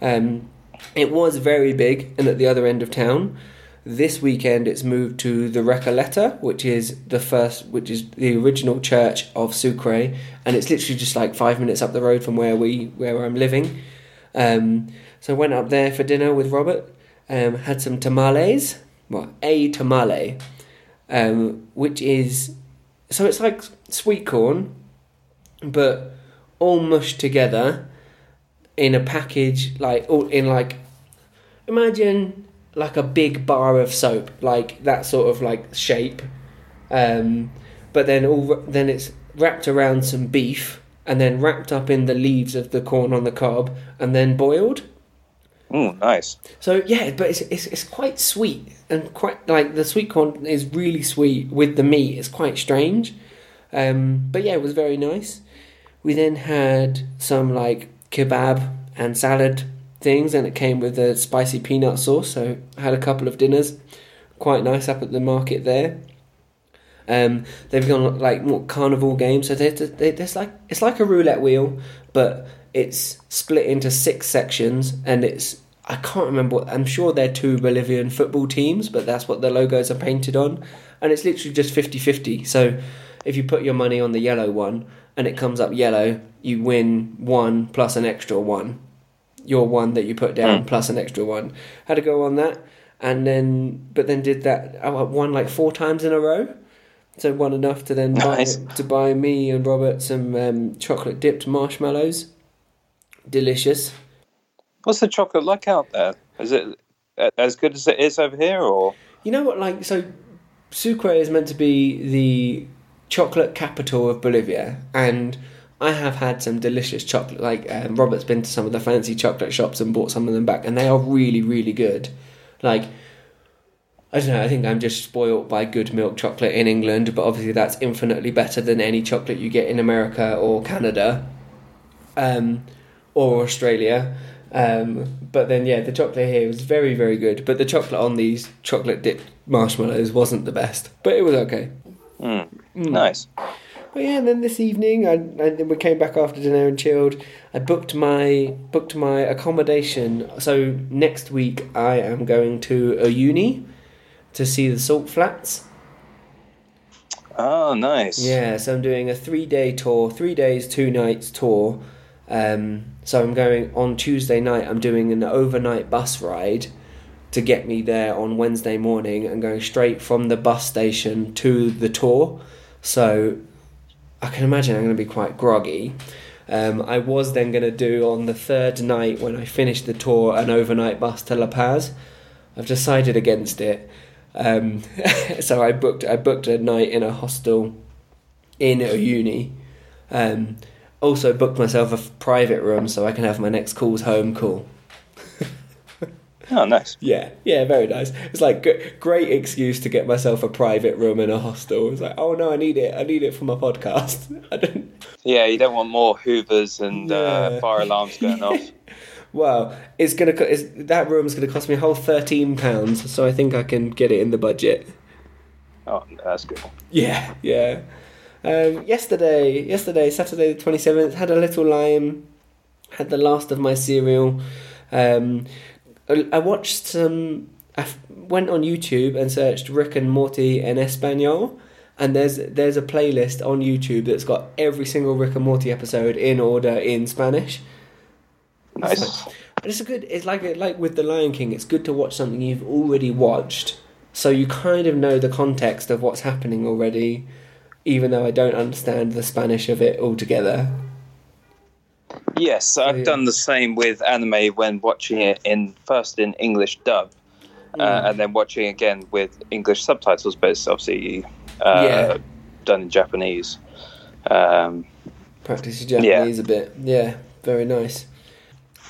It was very big and at the other end of town. This weekend it's moved to the Recoleta, which is the original church of Sucre, and it's literally just like 5 minutes up the road from where I'm living. So I went up there for dinner with Robert, had some tamales, a tamale, which is, so it's like sweet corn, but all mushed together in a package, imagine like a big bar of soap, like that sort of like shape, but then it's wrapped around some beef and then wrapped up in the leaves of the corn on the cob and then boiled. Oh, nice. So yeah, but it's quite sweet, and quite like the sweet corn is really sweet with the meat. It's quite strange, but yeah, it was very nice. We then had some like kebab and salad things, and it came with a spicy peanut sauce, so I had a couple of dinners, quite nice, up at the market there. They've gone like more carnival games, so there's like, it's like a roulette wheel, but it's split into 6 sections, and I can't remember, I'm sure they're 2 Bolivian football teams, but that's what the logos are painted on, and it's literally just 50-50, so if you put your money on the yellow one, and it comes up yellow, you win 1 plus an extra 1. Your one that you put down plus an extra 1. Had a go on that, but then did that. I won like 4 times in a row, so won enough to then buy me and Robert some chocolate dipped marshmallows. Delicious. What's the chocolate like out there? Is it as good as it is over here, or you know what? Like, so Sucre is meant to be the chocolate capital of Bolivia, and I have had some delicious chocolate. Like, Robert's been to some of the fancy chocolate shops and bought some of them back, and they are really, really good. Like, I don't know, I think I'm just spoiled by good milk chocolate in England, but obviously that's infinitely better than any chocolate you get in America or Canada, or Australia. But then, yeah, the chocolate here was very, very good. But the chocolate on these chocolate-dipped marshmallows wasn't the best, but it was okay. Nice. But yeah, and then this evening, and then we came back after dinner and chilled. I booked my accommodation. So next week I am going to Uyuni to see the salt flats. Oh, nice. Yeah, so I'm doing a 3-day tour, 3 days, 2 nights tour. So I'm going on Tuesday night. I'm doing an overnight bus ride to get me there on Wednesday morning, and going straight from the bus station to the tour. So I can imagine I'm going to be quite groggy. I was then going to do, on the 3rd night when I finished the tour, an overnight bus to La Paz. I've decided against it. So I booked a night in a hostel in Uyuni. Also booked myself a private room so I can have my next calls home call. Oh, nice. Yeah, very nice. It's like great excuse to get myself a private room in a hostel. It's like, oh no, I need it for my podcast. I don't. Yeah, you don't want more hoovers and fire alarms going off. Well, that room's gonna cost me a whole £13, so I think I can get it in the budget. Oh, that's good. Yeah. Yesterday, Saturday the 27th, had a little lime, had the last of my cereal. I watched some. I went on YouTube and searched Rick and Morty in Espanol, and there's a playlist on YouTube that's got every single Rick and Morty episode in order in Spanish. Nice. So, it's a good. It's like with The Lion King. It's good to watch something you've already watched, so you kind of know the context of what's happening already, even though I don't understand the Spanish of it altogether. Yes, I've done the same with anime when watching it first in English dub, and then watching again with English subtitles, but it's obviously done in Japanese. Practice your Japanese a bit. Yeah, very nice.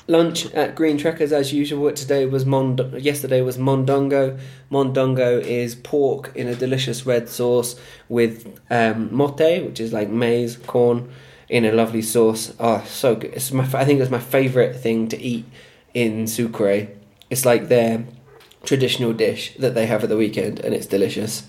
Lunch at Green Trekkers as usual. Yesterday was mondongo. Mondongo is pork in a delicious red sauce with mote, which is like maize, corn, in a lovely sauce. Oh, so good. I think it's my favourite thing to eat in Sucre. It's like their traditional dish that they have at the weekend, and it's delicious.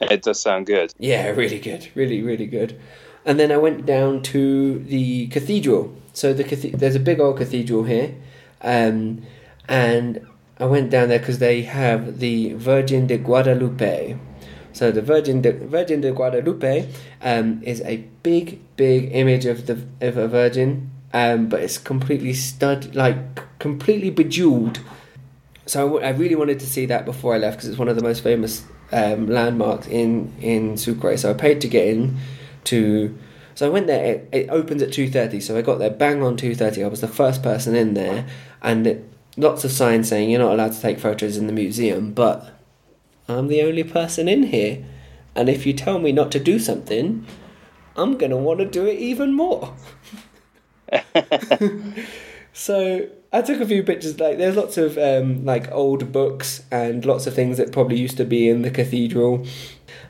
It does sound good. Yeah, really good. Really, really good. And then I went down to the cathedral. So there's a big old cathedral here, and I went down there because they have the Virgin de Guadalupe. So the Virgin de Guadalupe is a big, big image of a virgin, but it's completely bejeweled. So I really wanted to see that before I left because it's one of the most famous landmarks in Sucre. So I paid to get in to. So I went there, it opens at 2:30, so I got there bang on 2:30, I was the first person in there, and lots of signs saying you're not allowed to take photos in the museum, but I'm the only person in here, and if you tell me not to do something, I'm going to want to do it even more. So I took a few pictures, like there's lots of like old books and lots of things that probably used to be in the cathedral.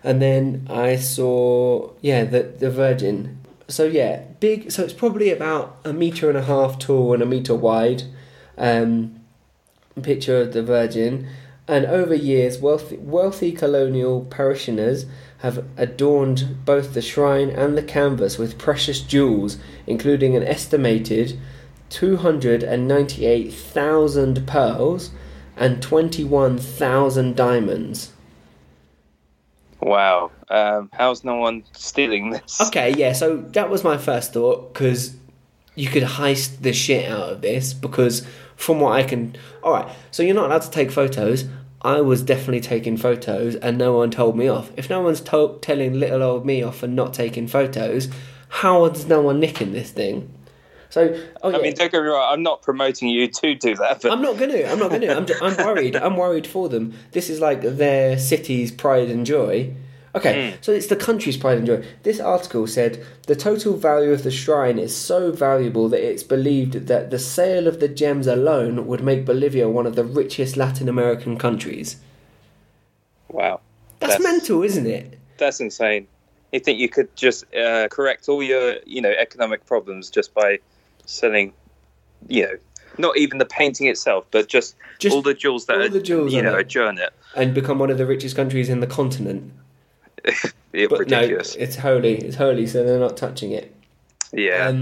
And then I saw, the Virgin. So big. So it's probably about 1.5 meters tall and 1 meter wide. Picture of the Virgin. And over years, wealthy colonial parishioners have adorned both the shrine and the canvas with precious jewels, including an estimated 298,000 pearls and 21,000 diamonds. Wow, how's no one stealing this? Okay, yeah, so that was my first thought, because you could heist the shit out of this, because from what I can... Alright, so you're not allowed to take photos. I was definitely taking photos, and no one told me off. If no one's telling little old me off for not taking photos, how is no one nicking this thing? So, I mean, don't get me wrong, I'm not promoting you to do that. But... I'm not going to. I'm worried. I'm worried for them. This is like their city's pride and joy. Okay, So it's the country's pride and joy. This article said, the total value of the shrine is so valuable that it's believed that the sale of the gems alone would make Bolivia one of the richest Latin American countries. Wow. That's mental, isn't it? That's insane. You think you could just correct all your economic problems just by... selling, not even the painting itself, but just all the jewels adjourn it. And become one of the richest countries in the continent. Ridiculous. No, it's holy, so they're not touching it. Yeah.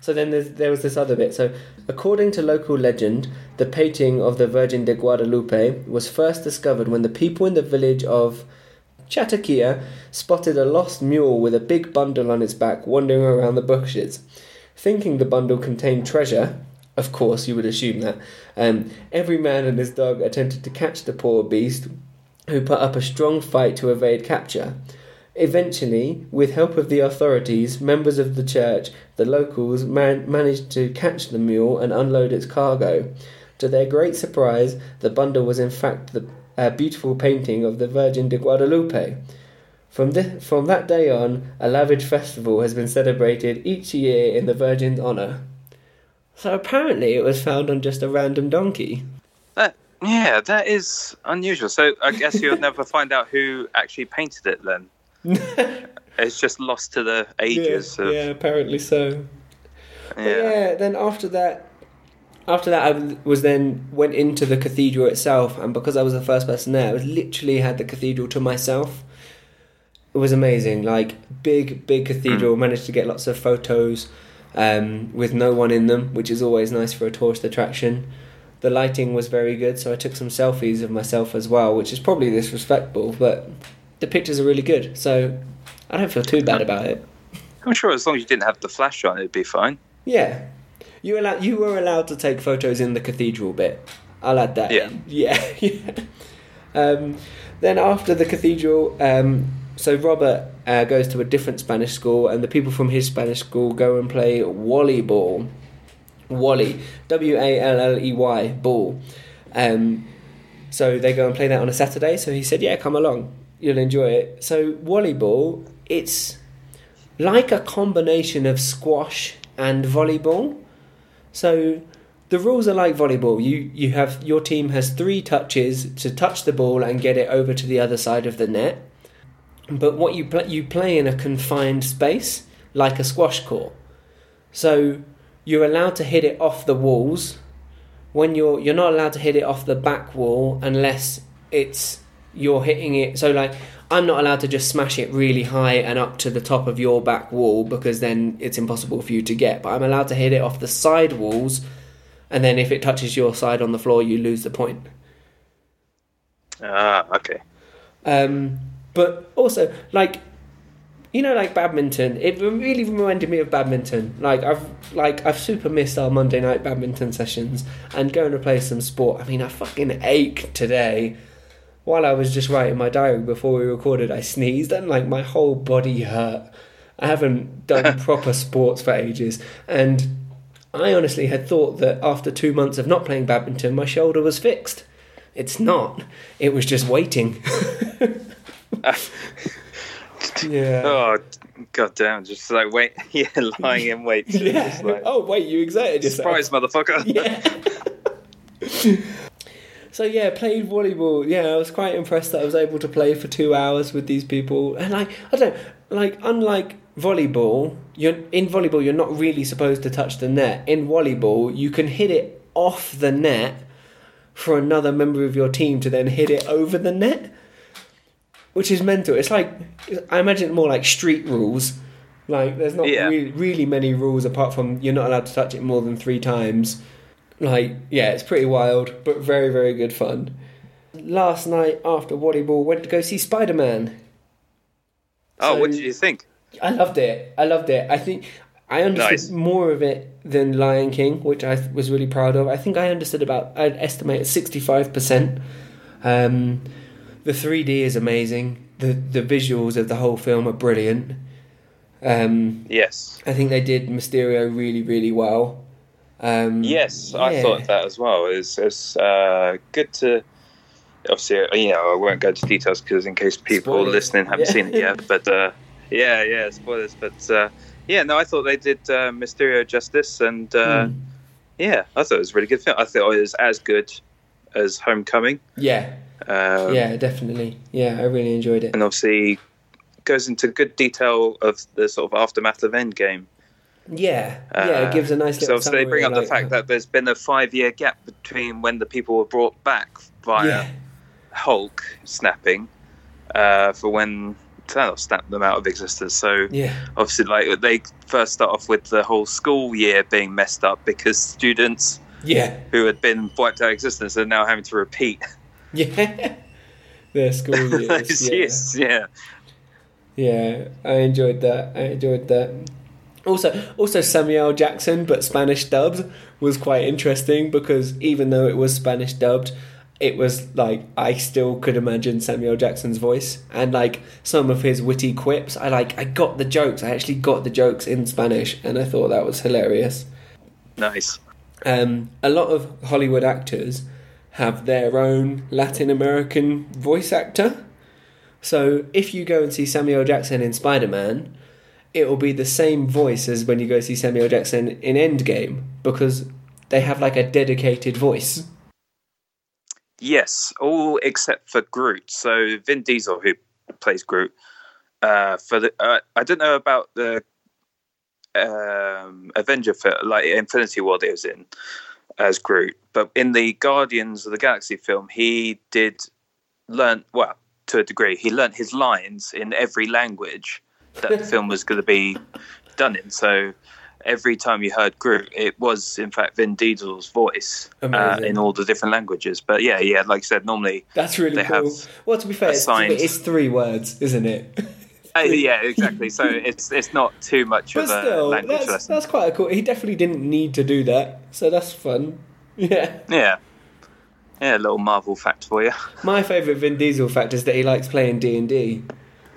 So then there was this other bit. So, according to local legend, the painting of the Virgin de Guadalupe was first discovered when the people in the village of Chataquia spotted a lost mule with a big bundle on its back wandering around the bushes. Thinking the bundle contained treasure, of course you would assume that, every man and his dog attempted to catch the poor beast, who put up a strong fight to evade capture. Eventually, with help of the authorities, members of the church, the locals, managed to catch the mule and unload its cargo. To their great surprise, the bundle was in fact a beautiful painting of the Virgin de Guadalupe. From that day on, a lavish festival has been celebrated each year in the Virgin's honour. So apparently it was found on just a random donkey. That is unusual. So I guess you'll never find out who actually painted it then. It's just lost to the ages. Yeah, apparently so. Yeah. Then after that, I went into the cathedral itself, and because I was the first person there, I literally had the cathedral to myself. It was amazing, like big cathedral, managed to get lots of photos with no one in them, which is always nice for a tourist attraction. The lighting was very good, so I took some selfies of myself as well, which is probably disrespectful, but the pictures are really good, so I don't feel too bad about it. I'm sure as long as you didn't have the flash on, it'd be fine. Yeah. You were allowed to take photos in the cathedral bit. I'll add that. Yeah. Yeah. Then after the cathedral... So Robert goes to a different Spanish school, and the people from his Spanish school go and play volleyball. Wally, W-A-L-L-E-Y, ball. So they go and play that on a Saturday, so he said, come along, you'll enjoy it. So volleyball, it's like a combination of squash and volleyball. So the rules are like volleyball. You have, your team has 3 touches to touch the ball and get it over to the other side of the net. But what you play in a confined space like a squash court. So you're allowed to hit it off the walls. When you're not allowed to hit it off the back wall unless you're hitting it. So like, I'm not allowed to just smash it really high and up to the top of your back wall, because then it's impossible for you to get. But I'm allowed to hit it off the side walls, and then if it touches your side on the floor, you lose the point. Okay. But also, like, you know, like badminton. It really reminded me of badminton. I've super missed our Monday night badminton sessions and going to play some sport. I mean, I fucking ached today. While I was just writing my diary before we recorded, I sneezed and like my whole body hurt. I haven't done proper sports for ages, and I honestly had thought that after 2 months of not playing badminton, my shoulder was fixed. It's not. It was just waiting. Yeah. Oh, goddamn! Just like wait, yeah, lying in wait. Yeah. Just like, oh wait, you exerted yourself. Surprise, motherfucker! Yeah. So yeah, played volleyball. Yeah, I was quite impressed that I was able to play for 2 hours with these people. And like, I don't like, unlike volleyball, you're not really supposed to touch the net. In volleyball, you can hit it off the net for another member of your team to then hit it over the net, which is mental. It's like, I imagine it more like street rules. Like, there's not really many rules apart from you're not allowed to touch it more than 3 times. Like, yeah, it's pretty wild, but very, very good fun. Last night after volleyball, went to go see Spider-Man. Oh, so, what did you think? I loved it. I think I understood more of it than Lion King, which I was really proud of. I think I understood I'd estimate 65%. The 3D is amazing. The visuals of the whole film are brilliant. Yes. I think they did Mysterio really, really well. Yes, I thought that as well. It's good to, obviously, you know, I won't go into details because in case people listening haven't seen it yet, but spoilers. But I thought they did Mysterio justice, and I thought it was a really good film. I thought it was as good as Homecoming. Yeah, definitely. Yeah, I really enjoyed it, and obviously goes into good detail of the sort of aftermath of Endgame. It gives a nice little. So they bring up the fact that there's been a 5-year gap between when the people were brought back via Hulk snapping for when Thanos snapped them out of existence. So obviously, like, they first start off with the whole school year being messed up because students who had been wiped out of existence are now having to repeat their school years. I enjoyed that. Also Samuel Jackson, but Spanish dubbed, was quite interesting because even though it was Spanish dubbed, it was like, I still could imagine Samuel Jackson's voice and like some of his witty quips. I got the jokes. I actually got the jokes in Spanish, and I thought that was hilarious. Nice. A lot of Hollywood actors have their own Latin American voice actor. So if you go and see Samuel Jackson in Spider-Man, it will be the same voice as when you go see Samuel Jackson in Endgame, because they have like a dedicated voice. Yes, all except for Groot. So Vin Diesel, who plays Groot, I don't know about the Avenger film, like Infinity War that he was in as Groot, but in the Guardians of the Galaxy film, he did learn, well, to a degree, he learned his lines in every language that the film was going to be done in. So every time you heard Groot, it was, in fact, Vin Diesel's voice in all the different languages. But yeah, like you said, normally that's really cool. Well, to be fair, it's 3 words, isn't it? Yeah, exactly. So it's not too much but of still, a language lesson. That's quite cool. He definitely didn't need to do that, so that's fun. Yeah. Yeah. Yeah, a little Marvel fact for you. My favourite Vin Diesel fact is that he likes playing D&D.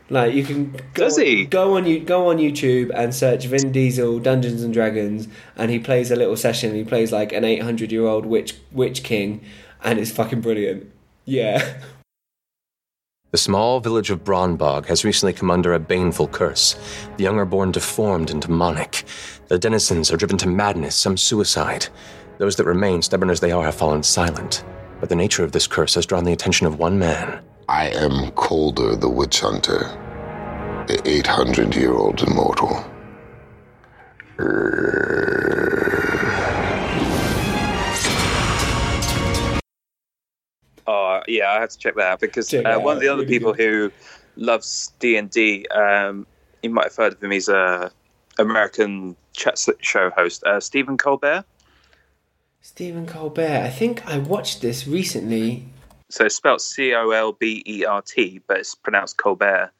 Like, you can go on YouTube and search Vin Diesel Dungeons and Dragons, and he plays a little session. He plays like an 800-year-old witch king, and it's fucking brilliant. Yeah. The small village of Bronnborg has recently come under a baneful curse. The young are born deformed and demonic. Their denizens are driven to madness, some suicide. Those that remain, stubborn as they are, have fallen silent. But the nature of this curse has drawn the attention of one man. I am Kolder the Witch Hunter, the 800-year-old immortal. Yeah, I have to check that out because one of the other people who loves D&D, you might have heard of him. He's an American chat show host, Stephen Colbert. Stephen Colbert. I think I watched this recently. So it's spelled Colbert, but it's pronounced Colbert.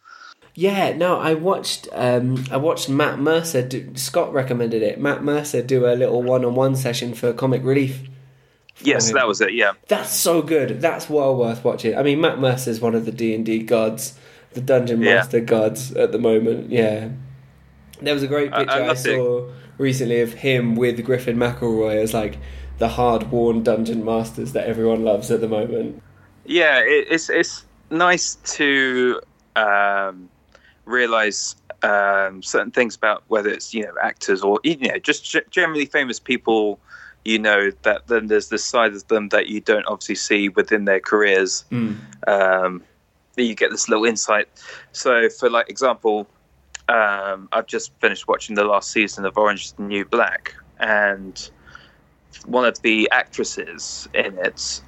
Yeah, no, I watched Matt Mercer. Scott recommended it. Matt Mercer do a little one-on-one session for Comic Relief. Yes, that was it, yeah. That's so good. That's well worth watching. I mean, Matt Mercer's one of the D&D gods, the Dungeon Master gods at the moment, yeah. There was a great picture I saw recently of him with Griffin McElroy as, like, the hard-worn Dungeon Masters that everyone loves at the moment. Yeah, it's nice to realise certain things about whether it's, you know, actors or, you know, just generally famous people. You know, that then there's this side of them that you don't obviously see within their careers. You get this little insight. So, for like example, I've just finished watching the last season of Orange is the New Black, and one of the actresses in it,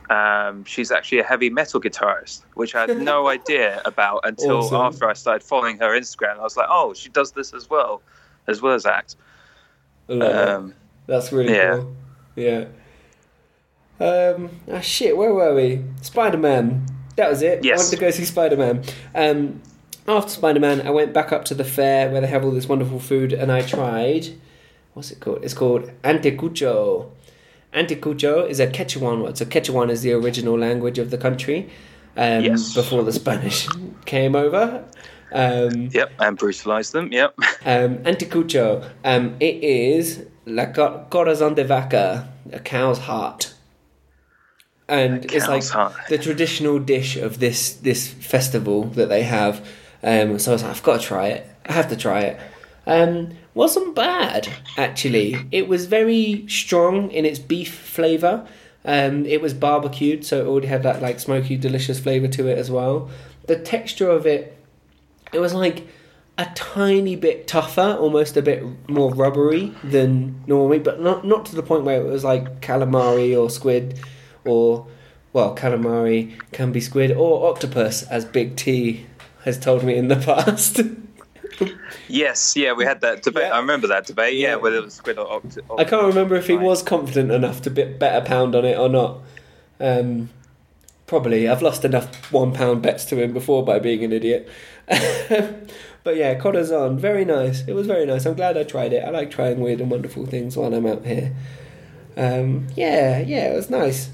she's actually a heavy metal guitarist, which I had no idea about until after I started following her Instagram. I was like, oh, she does this as well as act. That's really cool. Yeah. Where were we? Spider-Man. That was it. Yes. I wanted to go see Spider-Man. After Spider-Man, I went back up to the fair where they have all this wonderful food, and I tried... What's it called? It's called anticucho. Anticucho is a Quechuan word. So Quechuan is the original language of the country before the Spanish came over. And brutalised them, yep. Anticucho. It is... La corazón de vaca, a cow's heart. And it's like the traditional dish of this festival that they have. So I was like, I've got to try it. I have to try it. Wasn't bad, actually. It was very strong in its beef flavour. It was barbecued, so it already had that like smoky, delicious flavour to it as well. The texture of it, it was like... a tiny bit tougher, almost a bit more rubbery than normally, but not to the point where it was like calamari or squid or, well, calamari can be squid or octopus, as Big T has told me in the past. Yes, yeah, we had that debate. Yeah. I remember that debate, yeah, whether it was squid or octopus. I can't remember if he was confident enough to bet a pound on it or not. Probably. I've lost enough £1 bets to him before by being an idiot. But yeah, corazon, very nice. It was very nice. I'm glad I tried it. I like trying weird and wonderful things while I'm out here. It was nice.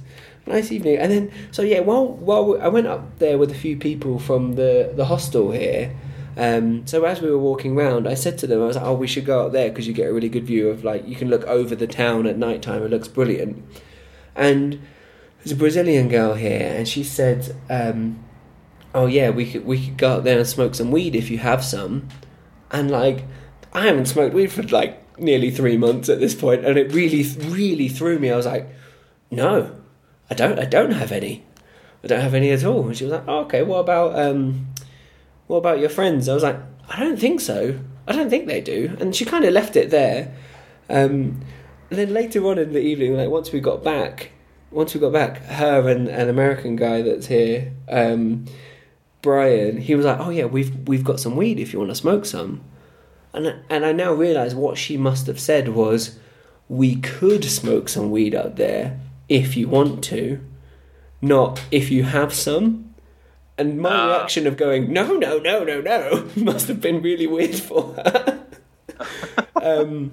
Nice evening. And then, so yeah, while I went up there with a few people from the hostel here, so as we were walking round, I said to them, I was like, oh, we should go up there because you get a really good view of, like, you can look over the town at night time. It looks brilliant. And there's a Brazilian girl here, and she said... oh yeah, we could go out there and smoke some weed if you have some. And like, I haven't smoked weed for like nearly 3 months at this point, and it really, really threw me. I was like, no, I don't have any. I don't have any at all. And she was like, oh, okay, what about your friends? I was like, I don't think so. I don't think they do. And she kind of left it there. And then later on in the evening, like once we got back, her and an American guy that's here, Brian, he was like, oh yeah, we've got some weed if you want to smoke some. And I now realise what she must have said was, we could smoke some weed out there if you want to, not if you have some. And my reaction of going, no, must have been really weird for her.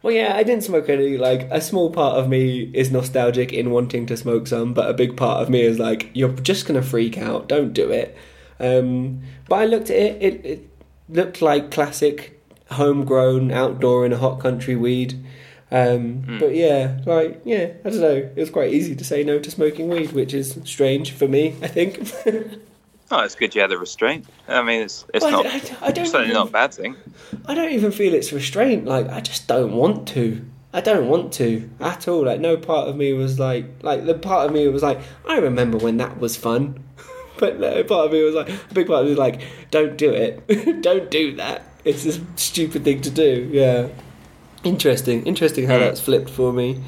Well, yeah, I didn't smoke any. Like, a small part of me is nostalgic in wanting to smoke some, but a big part of me is like, you're just going to freak out. Don't do it. But I looked at it. It looked like classic homegrown, outdoor in a hot country weed. But yeah, like, yeah, I don't know. It was quite easy to say no to smoking weed, which is strange for me, I think. Oh, it's good you had a restraint. I mean, it's certainly not a bad thing. I don't even feel it's restraint. Like, I just don't want to. I don't want to at all. Like, no part of me was like the part of me was like, I remember when that was fun. But no part of me was like, a big part of me was like, don't do it. Don't do that. It's a stupid thing to do. Yeah. Interesting how that's flipped for me.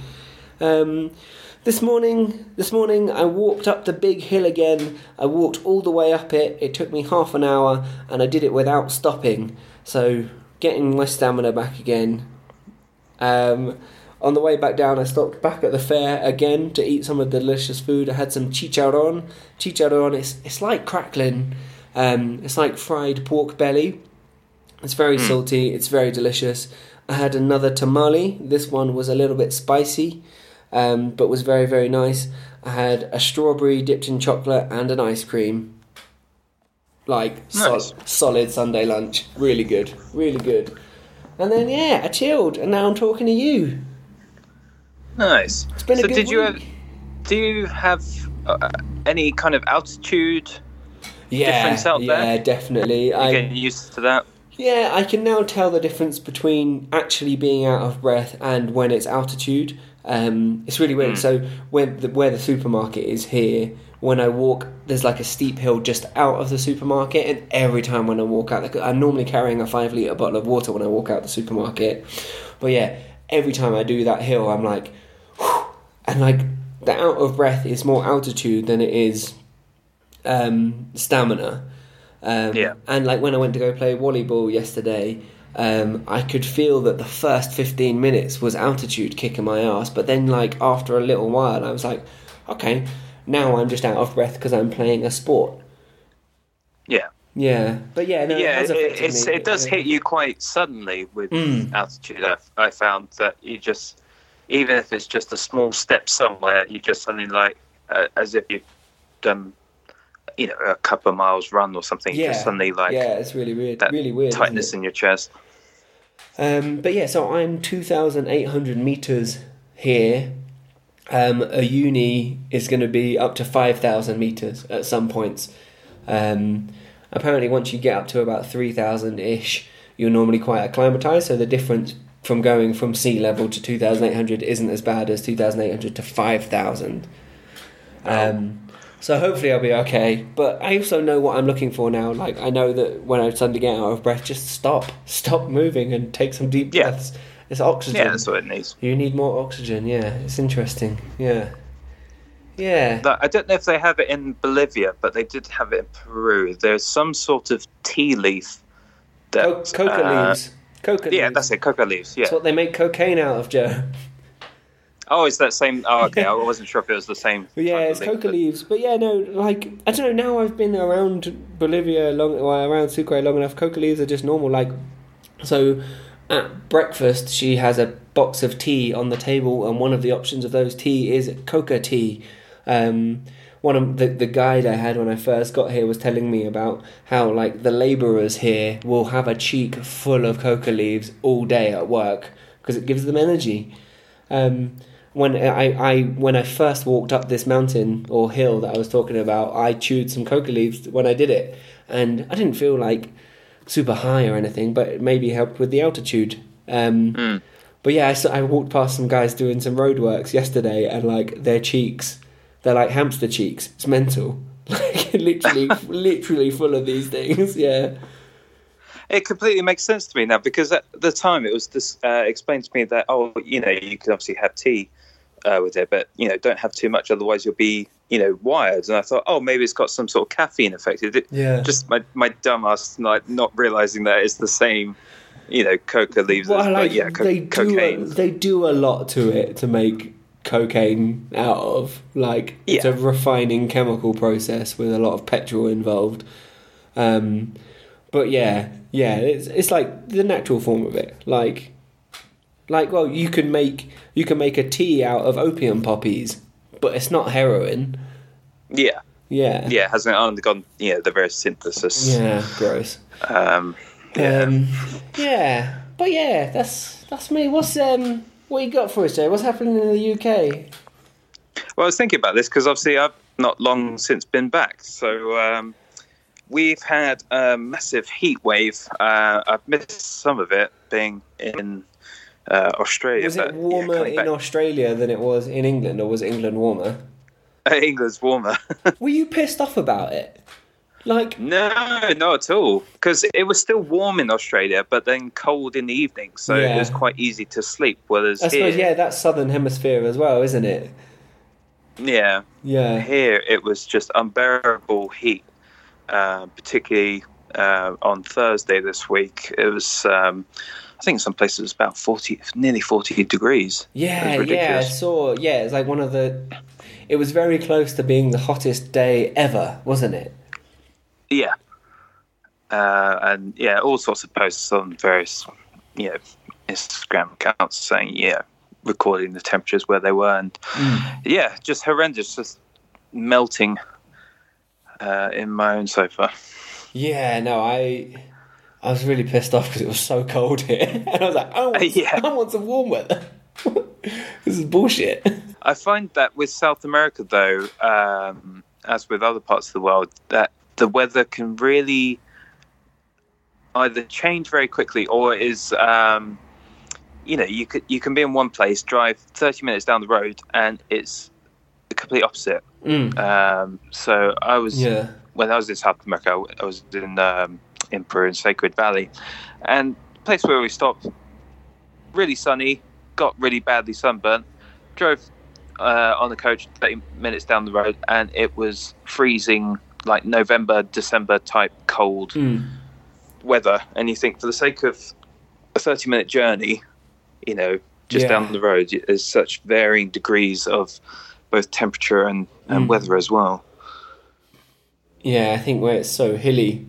This morning I walked up the big hill again. I walked all the way up it. It took me half an hour, and I did it without stopping. So getting my stamina back again. On the way back down, I stopped back at the fair again to eat some of the delicious food. I had some chicharrón. Chicharrón, it's like crackling. It's like fried pork belly. It's very salty. It's very delicious. I had another tamale. This one was a little bit spicy, but was very, very nice. I had a strawberry dipped in chocolate and an ice cream. Like, nice. Solid Sunday lunch. Really good. Really good. And then, yeah, I chilled, and now I'm talking to you. Nice. It's been a good week. Do you have any kind of altitude difference out there? Yeah, definitely. You're getting used to that? Yeah, I can now tell the difference between actually being out of breath and when it's altitude. It's really weird. So where the supermarket is here, when I walk, there's like a steep hill just out of the supermarket, and every time when I walk out, I'm normally carrying a 5-litre bottle of water when I walk out the supermarket. But yeah, every time I do that hill, I'm like, whew, and like the out of breath is more altitude than it is stamina. And like when I went to go play volleyball yesterday, I could feel that the first 15 minutes was altitude kicking my ass, but then like after a little while I was like, okay, now I'm just out of breath because I'm playing a sport. It does hit you quite suddenly with altitude. I found that you just, even if it's just a small step somewhere, you just suddenly like as if you've done a couple of miles run or something. Just suddenly like, it's really weird. That really weird tightness in your chest. But yeah, so I'm 2,800 meters here. Uyuni is going to be up to 5,000 meters at some points. Apparently, once you get up to about 3,000-ish, you're normally quite acclimatized. So the difference from going from sea level to 2,800 isn't as bad as 2,800 to 5,000. So hopefully I'll be okay. But I also know what I'm looking for now. Like, I know that when I suddenly get out of breath, just stop moving and take some deep breaths. It's oxygen. Yeah, that's what it needs. You need more oxygen, yeah. It's interesting, yeah. Yeah. I don't know if they have it in Bolivia, but they did have it in Peru. There's some sort of tea leaf. That, coca leaves. Yeah, that's it, coca leaves, yeah. That's what they make cocaine out of, Joe. Oh, it's that same... Oh, okay, I wasn't sure if it was the same. Yeah, it's coca leaves. But yeah, no, like... I don't know, now I've been around Bolivia, around Sucre long enough, coca leaves are just normal. Like, so at breakfast, she has a box of tea on the table, and one of the options of those tea is coca tea. One of the guide I had when I first got here was telling me about how, like, the labourers here will have a cheek full of coca leaves all day at work because it gives them energy. When I first walked up this mountain or hill that I was talking about, I chewed some coca leaves when I did it, and I didn't feel like super high or anything, but it maybe helped with the altitude. But yeah, I walked past some guys doing some roadworks yesterday, and like their cheeks, they're like hamster cheeks. It's mental, like literally full of these things. Yeah. It completely makes sense to me now, because at the time it was just explained to me that, you can obviously have tea with it, but, don't have too much, otherwise you'll be, wired. And I thought, oh, maybe it's got some sort of caffeine effect. Just my dumb ass, like, not realising that it's the same, coca leaves. Well, like, cocaine. They do a lot to it to make cocaine out of. Like, it's a refining chemical process with a lot of petrol involved. But yeah, it's like the natural form of it. Like well, you can make a tea out of opium poppies, but it's not heroin. Yeah. It hasn't undergone the very synthesis. Yeah, gross. But yeah, that's me. What you got for us, Jay? What's happening in the UK? Well, I was thinking about this because obviously I've not long since been back, so. We've had a massive heat wave. I've missed some of it being in Australia. Was it warmer in Australia than it was in England, or was England warmer? England's warmer. Were you pissed off about it? Like, no, not at all, because it was still warm in Australia, but then cold in the evening, so yeah. It was quite easy to sleep. Whereas I suppose, here, yeah, that's Southern Hemisphere as well, isn't it? Yeah, yeah. Here it was just unbearable heat, particularly on Thursday this week. It was, I think, some places it was about 40, nearly 40 degrees. Yeah, yeah. I saw. Yeah, it's like one of the. It was very close to being the hottest day ever, wasn't it? Yeah, and yeah, all sorts of posts on various, you know, Instagram accounts saying, yeah, recording the temperatures where they were, and yeah, just horrendous, just melting in my own sofa. Yeah, no, I was really pissed off because it was so cold here, and I was like, I want some warm weather. This is bullshit. I find that with South America, though, as with other parts of the world, that the weather can really either change very quickly, or is, you know, you can be in one place, drive 30 minutes down the road, and it's the complete opposite. So I was, when I was in South America, I was in Peru, in Sacred Valley, and the place where we stopped, really sunny, got really badly sunburnt, drove on the coach 30 minutes down the road, and it was freezing, like November, December type cold weather, and you think, for the sake of a 30-minute journey, you know, just down the road, there's such varying degrees of both temperature and weather as well. Yeah, I think where it's so hilly.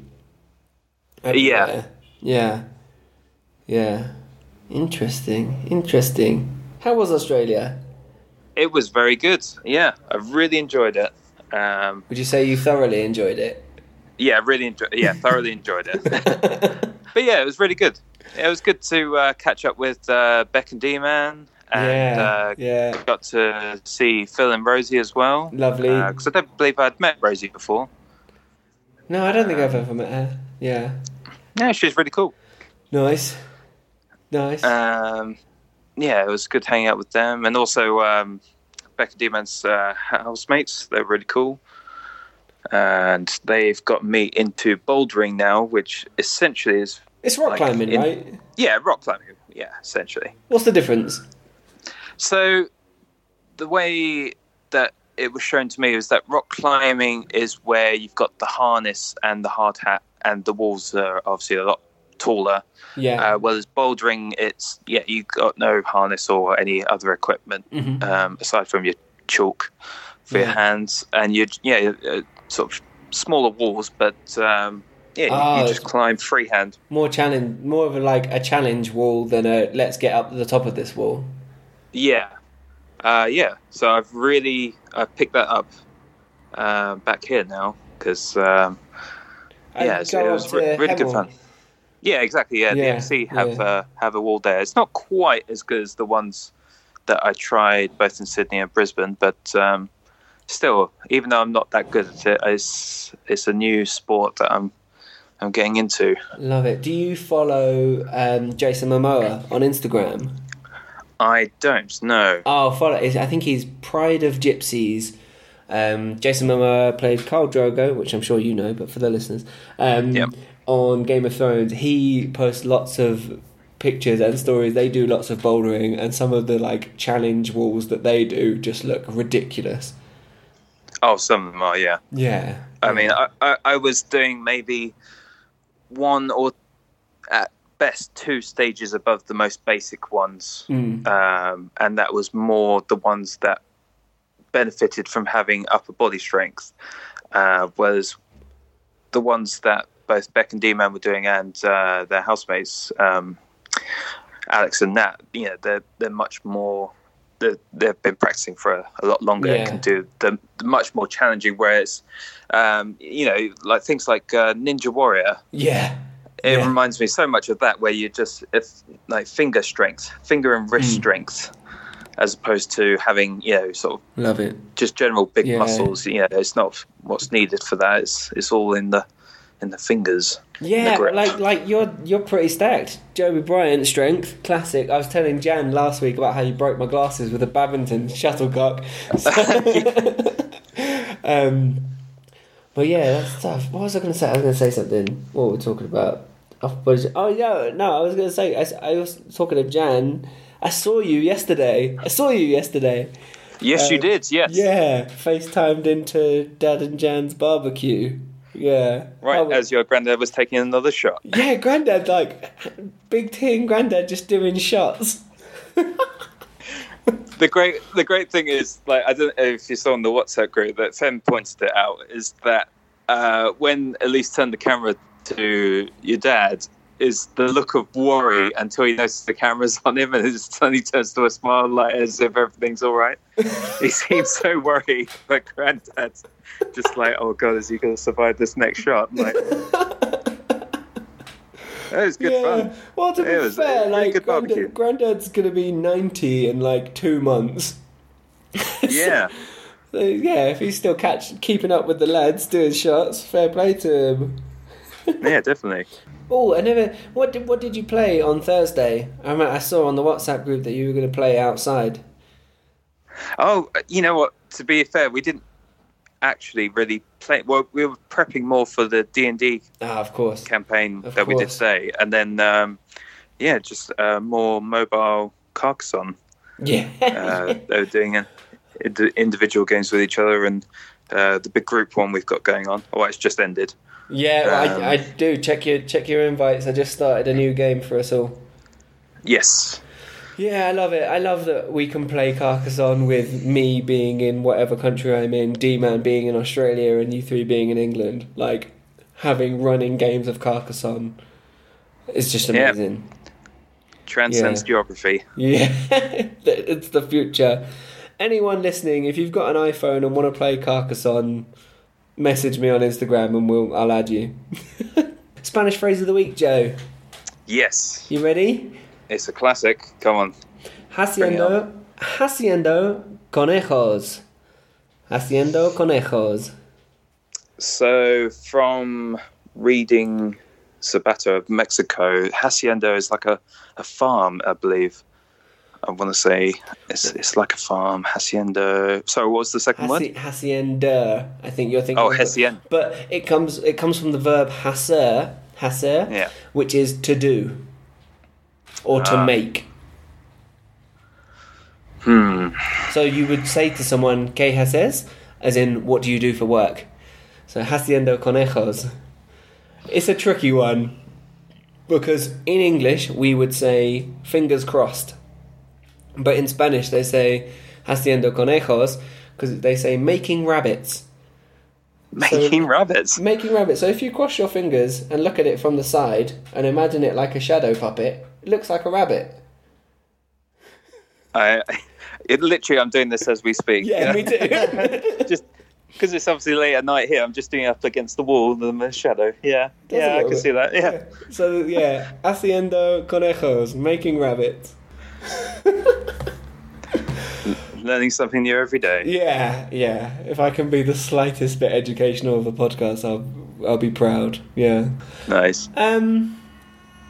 Yeah. Interesting. How was Australia? It was very good. Yeah, I really enjoyed it. Would you say you thoroughly enjoyed it? Yeah, thoroughly enjoyed it. But yeah, it was really good. It was good to catch up with Beck and D-Man, and got to see Phil and Rosie as well. Lovely. Because I don't believe I'd met Rosie before. No, I don't think I've ever met her. Yeah. Yeah, she's really cool. Nice. Yeah, it was good hanging out with them, and also Beck and D-Man's housemates. They're really cool, and they've got me into bouldering now, which essentially is... It's rock climbing, right? Yeah, rock climbing, yeah, essentially. What's the difference? So the way that it was shown to me is that rock climbing is where you've got the harness and the hard hat, and the walls are obviously a lot taller. Yeah. Whereas bouldering, it's you've got no harness or any other equipment aside from your chalk for your hands, and you sort of smaller walls, but you just climb freehand. More of a challenge wall than a let's get up to the top of this wall. Yeah, yeah. So I picked that up back here now because it was really good fun. Yeah, exactly. Yeah, the MC have a wall there. It's not quite as good as the ones that I tried both in Sydney and Brisbane, but still, even though I'm not that good at it, it's a new sport that I'm getting into. Love it. Do you follow Jason Momoa on Instagram? I don't. No. Oh, follow. I think he's Pride of Gypsies. Jason Momoa played Khal Drogo, which I'm sure you know, but for the listeners, on Game of Thrones. He posts lots of pictures and stories. They do lots of bouldering, and some of the challenge walls that they do just look ridiculous. Oh, some of them are, yeah. Yeah. I mean, I was doing maybe one or at best two stages above the most basic ones, and that was more the ones that benefited from having upper body strength, whereas the ones that both Beck and D-Man were doing, and their housemates Alex and Nat, they're much more, they've been practicing for a lot longer, and can do the much more challenging, whereas things like Ninja Warrior, it reminds me so much of that, where you just, it's like finger and wrist strength, as opposed to having, sort of... Love it. Just general big muscles. It's not what's needed for that. It's all in the in the fingers. Yeah, the like you're pretty stacked. Joey Bryant strength, classic. I was telling Jan last week about how you broke my glasses with a badminton shuttlecock. But yeah, that's tough. What was I going to say? I was going to say something. What were we talking about? I was going to say, I was talking to Jan. I saw you yesterday. Yes, you did, yes. Yeah, FaceTimed into Dad and Jan's barbecue. Yeah. Right, as your granddad was taking another shot. Yeah, granddad, like, Big T and granddad just doing shots. The great thing is, like, I don't know if you saw in the WhatsApp group that Fem pointed it out, is that when Elise turned the camera to your dad, is the look of worry until he notices the camera's on him, and it just suddenly turns to a smile, like as if everything's all right. He seems so worried, but granddad just like, oh god, is he going to survive this next shot? I'm like, that was good fun. Well, to be fair, like granddad's going to be 90 in like 2 months. Yeah. So, yeah, if he's still keeping up with the lads doing shots, fair play to him. Yeah, definitely. Oh, I never. What did you play on Thursday? I saw on the WhatsApp group that you were going to play outside. Oh, you know what? To be fair, we didn't actually really play. Well, we were prepping more for the D&D campaign that we did today, and then more mobile Carcassonne. Yeah, they were doing individual games with each other, and the big group one we've got going on. Oh, it's just ended. Yeah, I do. Check your invites. I just started a new game for us all. Yes. Yeah, I love it. I love that we can play Carcassonne with me being in whatever country I'm in, D-Man being in Australia, and you three being in England. Like, having running games of Carcassonne is just amazing. Yeah. Transcends geography. Yeah, it's the future. Anyone listening, if you've got an iPhone and want to play Carcassonne, message me on Instagram and I'll add you. Spanish phrase of the week, Joe. Yes. You ready? It's a classic. Come on. Haciendo conejos. Haciendo conejos. So, from reading Zapato of Mexico, haciendo is like a farm, I believe. I want to say it's like a farm, hacienda. Sorry, what was the second word? Hacienda. I think you're thinking. Oh, hacienda. But it comes from the verb hacer, which is to do or to make. So you would say to someone, ¿Qué haces? As in, what do you do for work? So haciendo conejos. It's a tricky one because in English we would say fingers crossed. But in Spanish, they say haciendo conejos because they say making rabbits. Making rabbits. So if you cross your fingers and look at it from the side and imagine it like a shadow puppet, it looks like a rabbit. I'm doing this as we speak. Yeah, me too. Just because it's obviously late at night here, I'm just doing it up against the wall and the shadow. Yeah, I can see that. Yeah. So yeah, haciendo conejos, making rabbits. Learning something new every day. Yeah. If I can be the slightest bit educational of a podcast, I'll be proud. Yeah. Nice.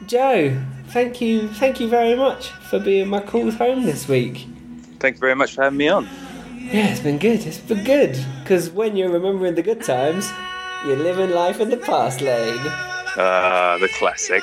Joe, thank you very much for being my call home this week. Thank you very much for having me on. Yeah, it's been good because when you're remembering the good times, you're living life in the past lane. The classic.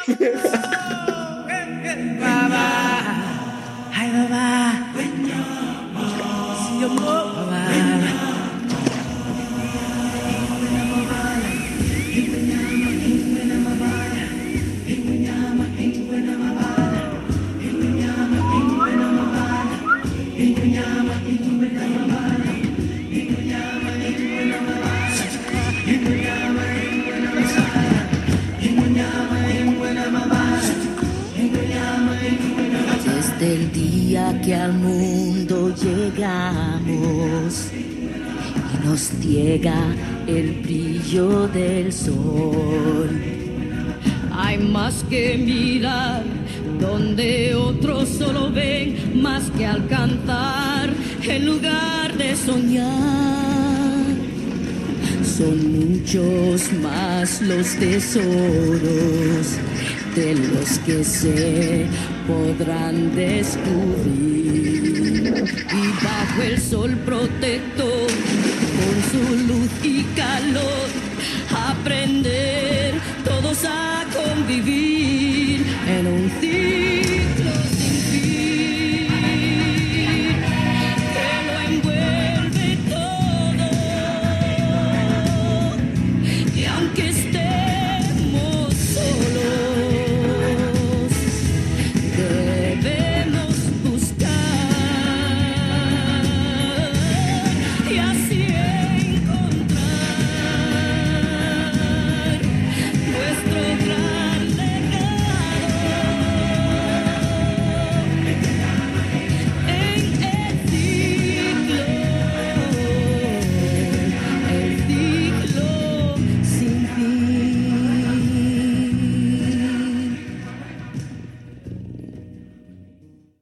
Del día que al mundo llegamos y nos ciega el brillo del sol. Hay más que mirar donde otros solo ven, más que alcanzar en lugar de soñar. Son muchos más los tesoros de los que se podrán descubrir. Y bajo el sol protector, con su luz y calor,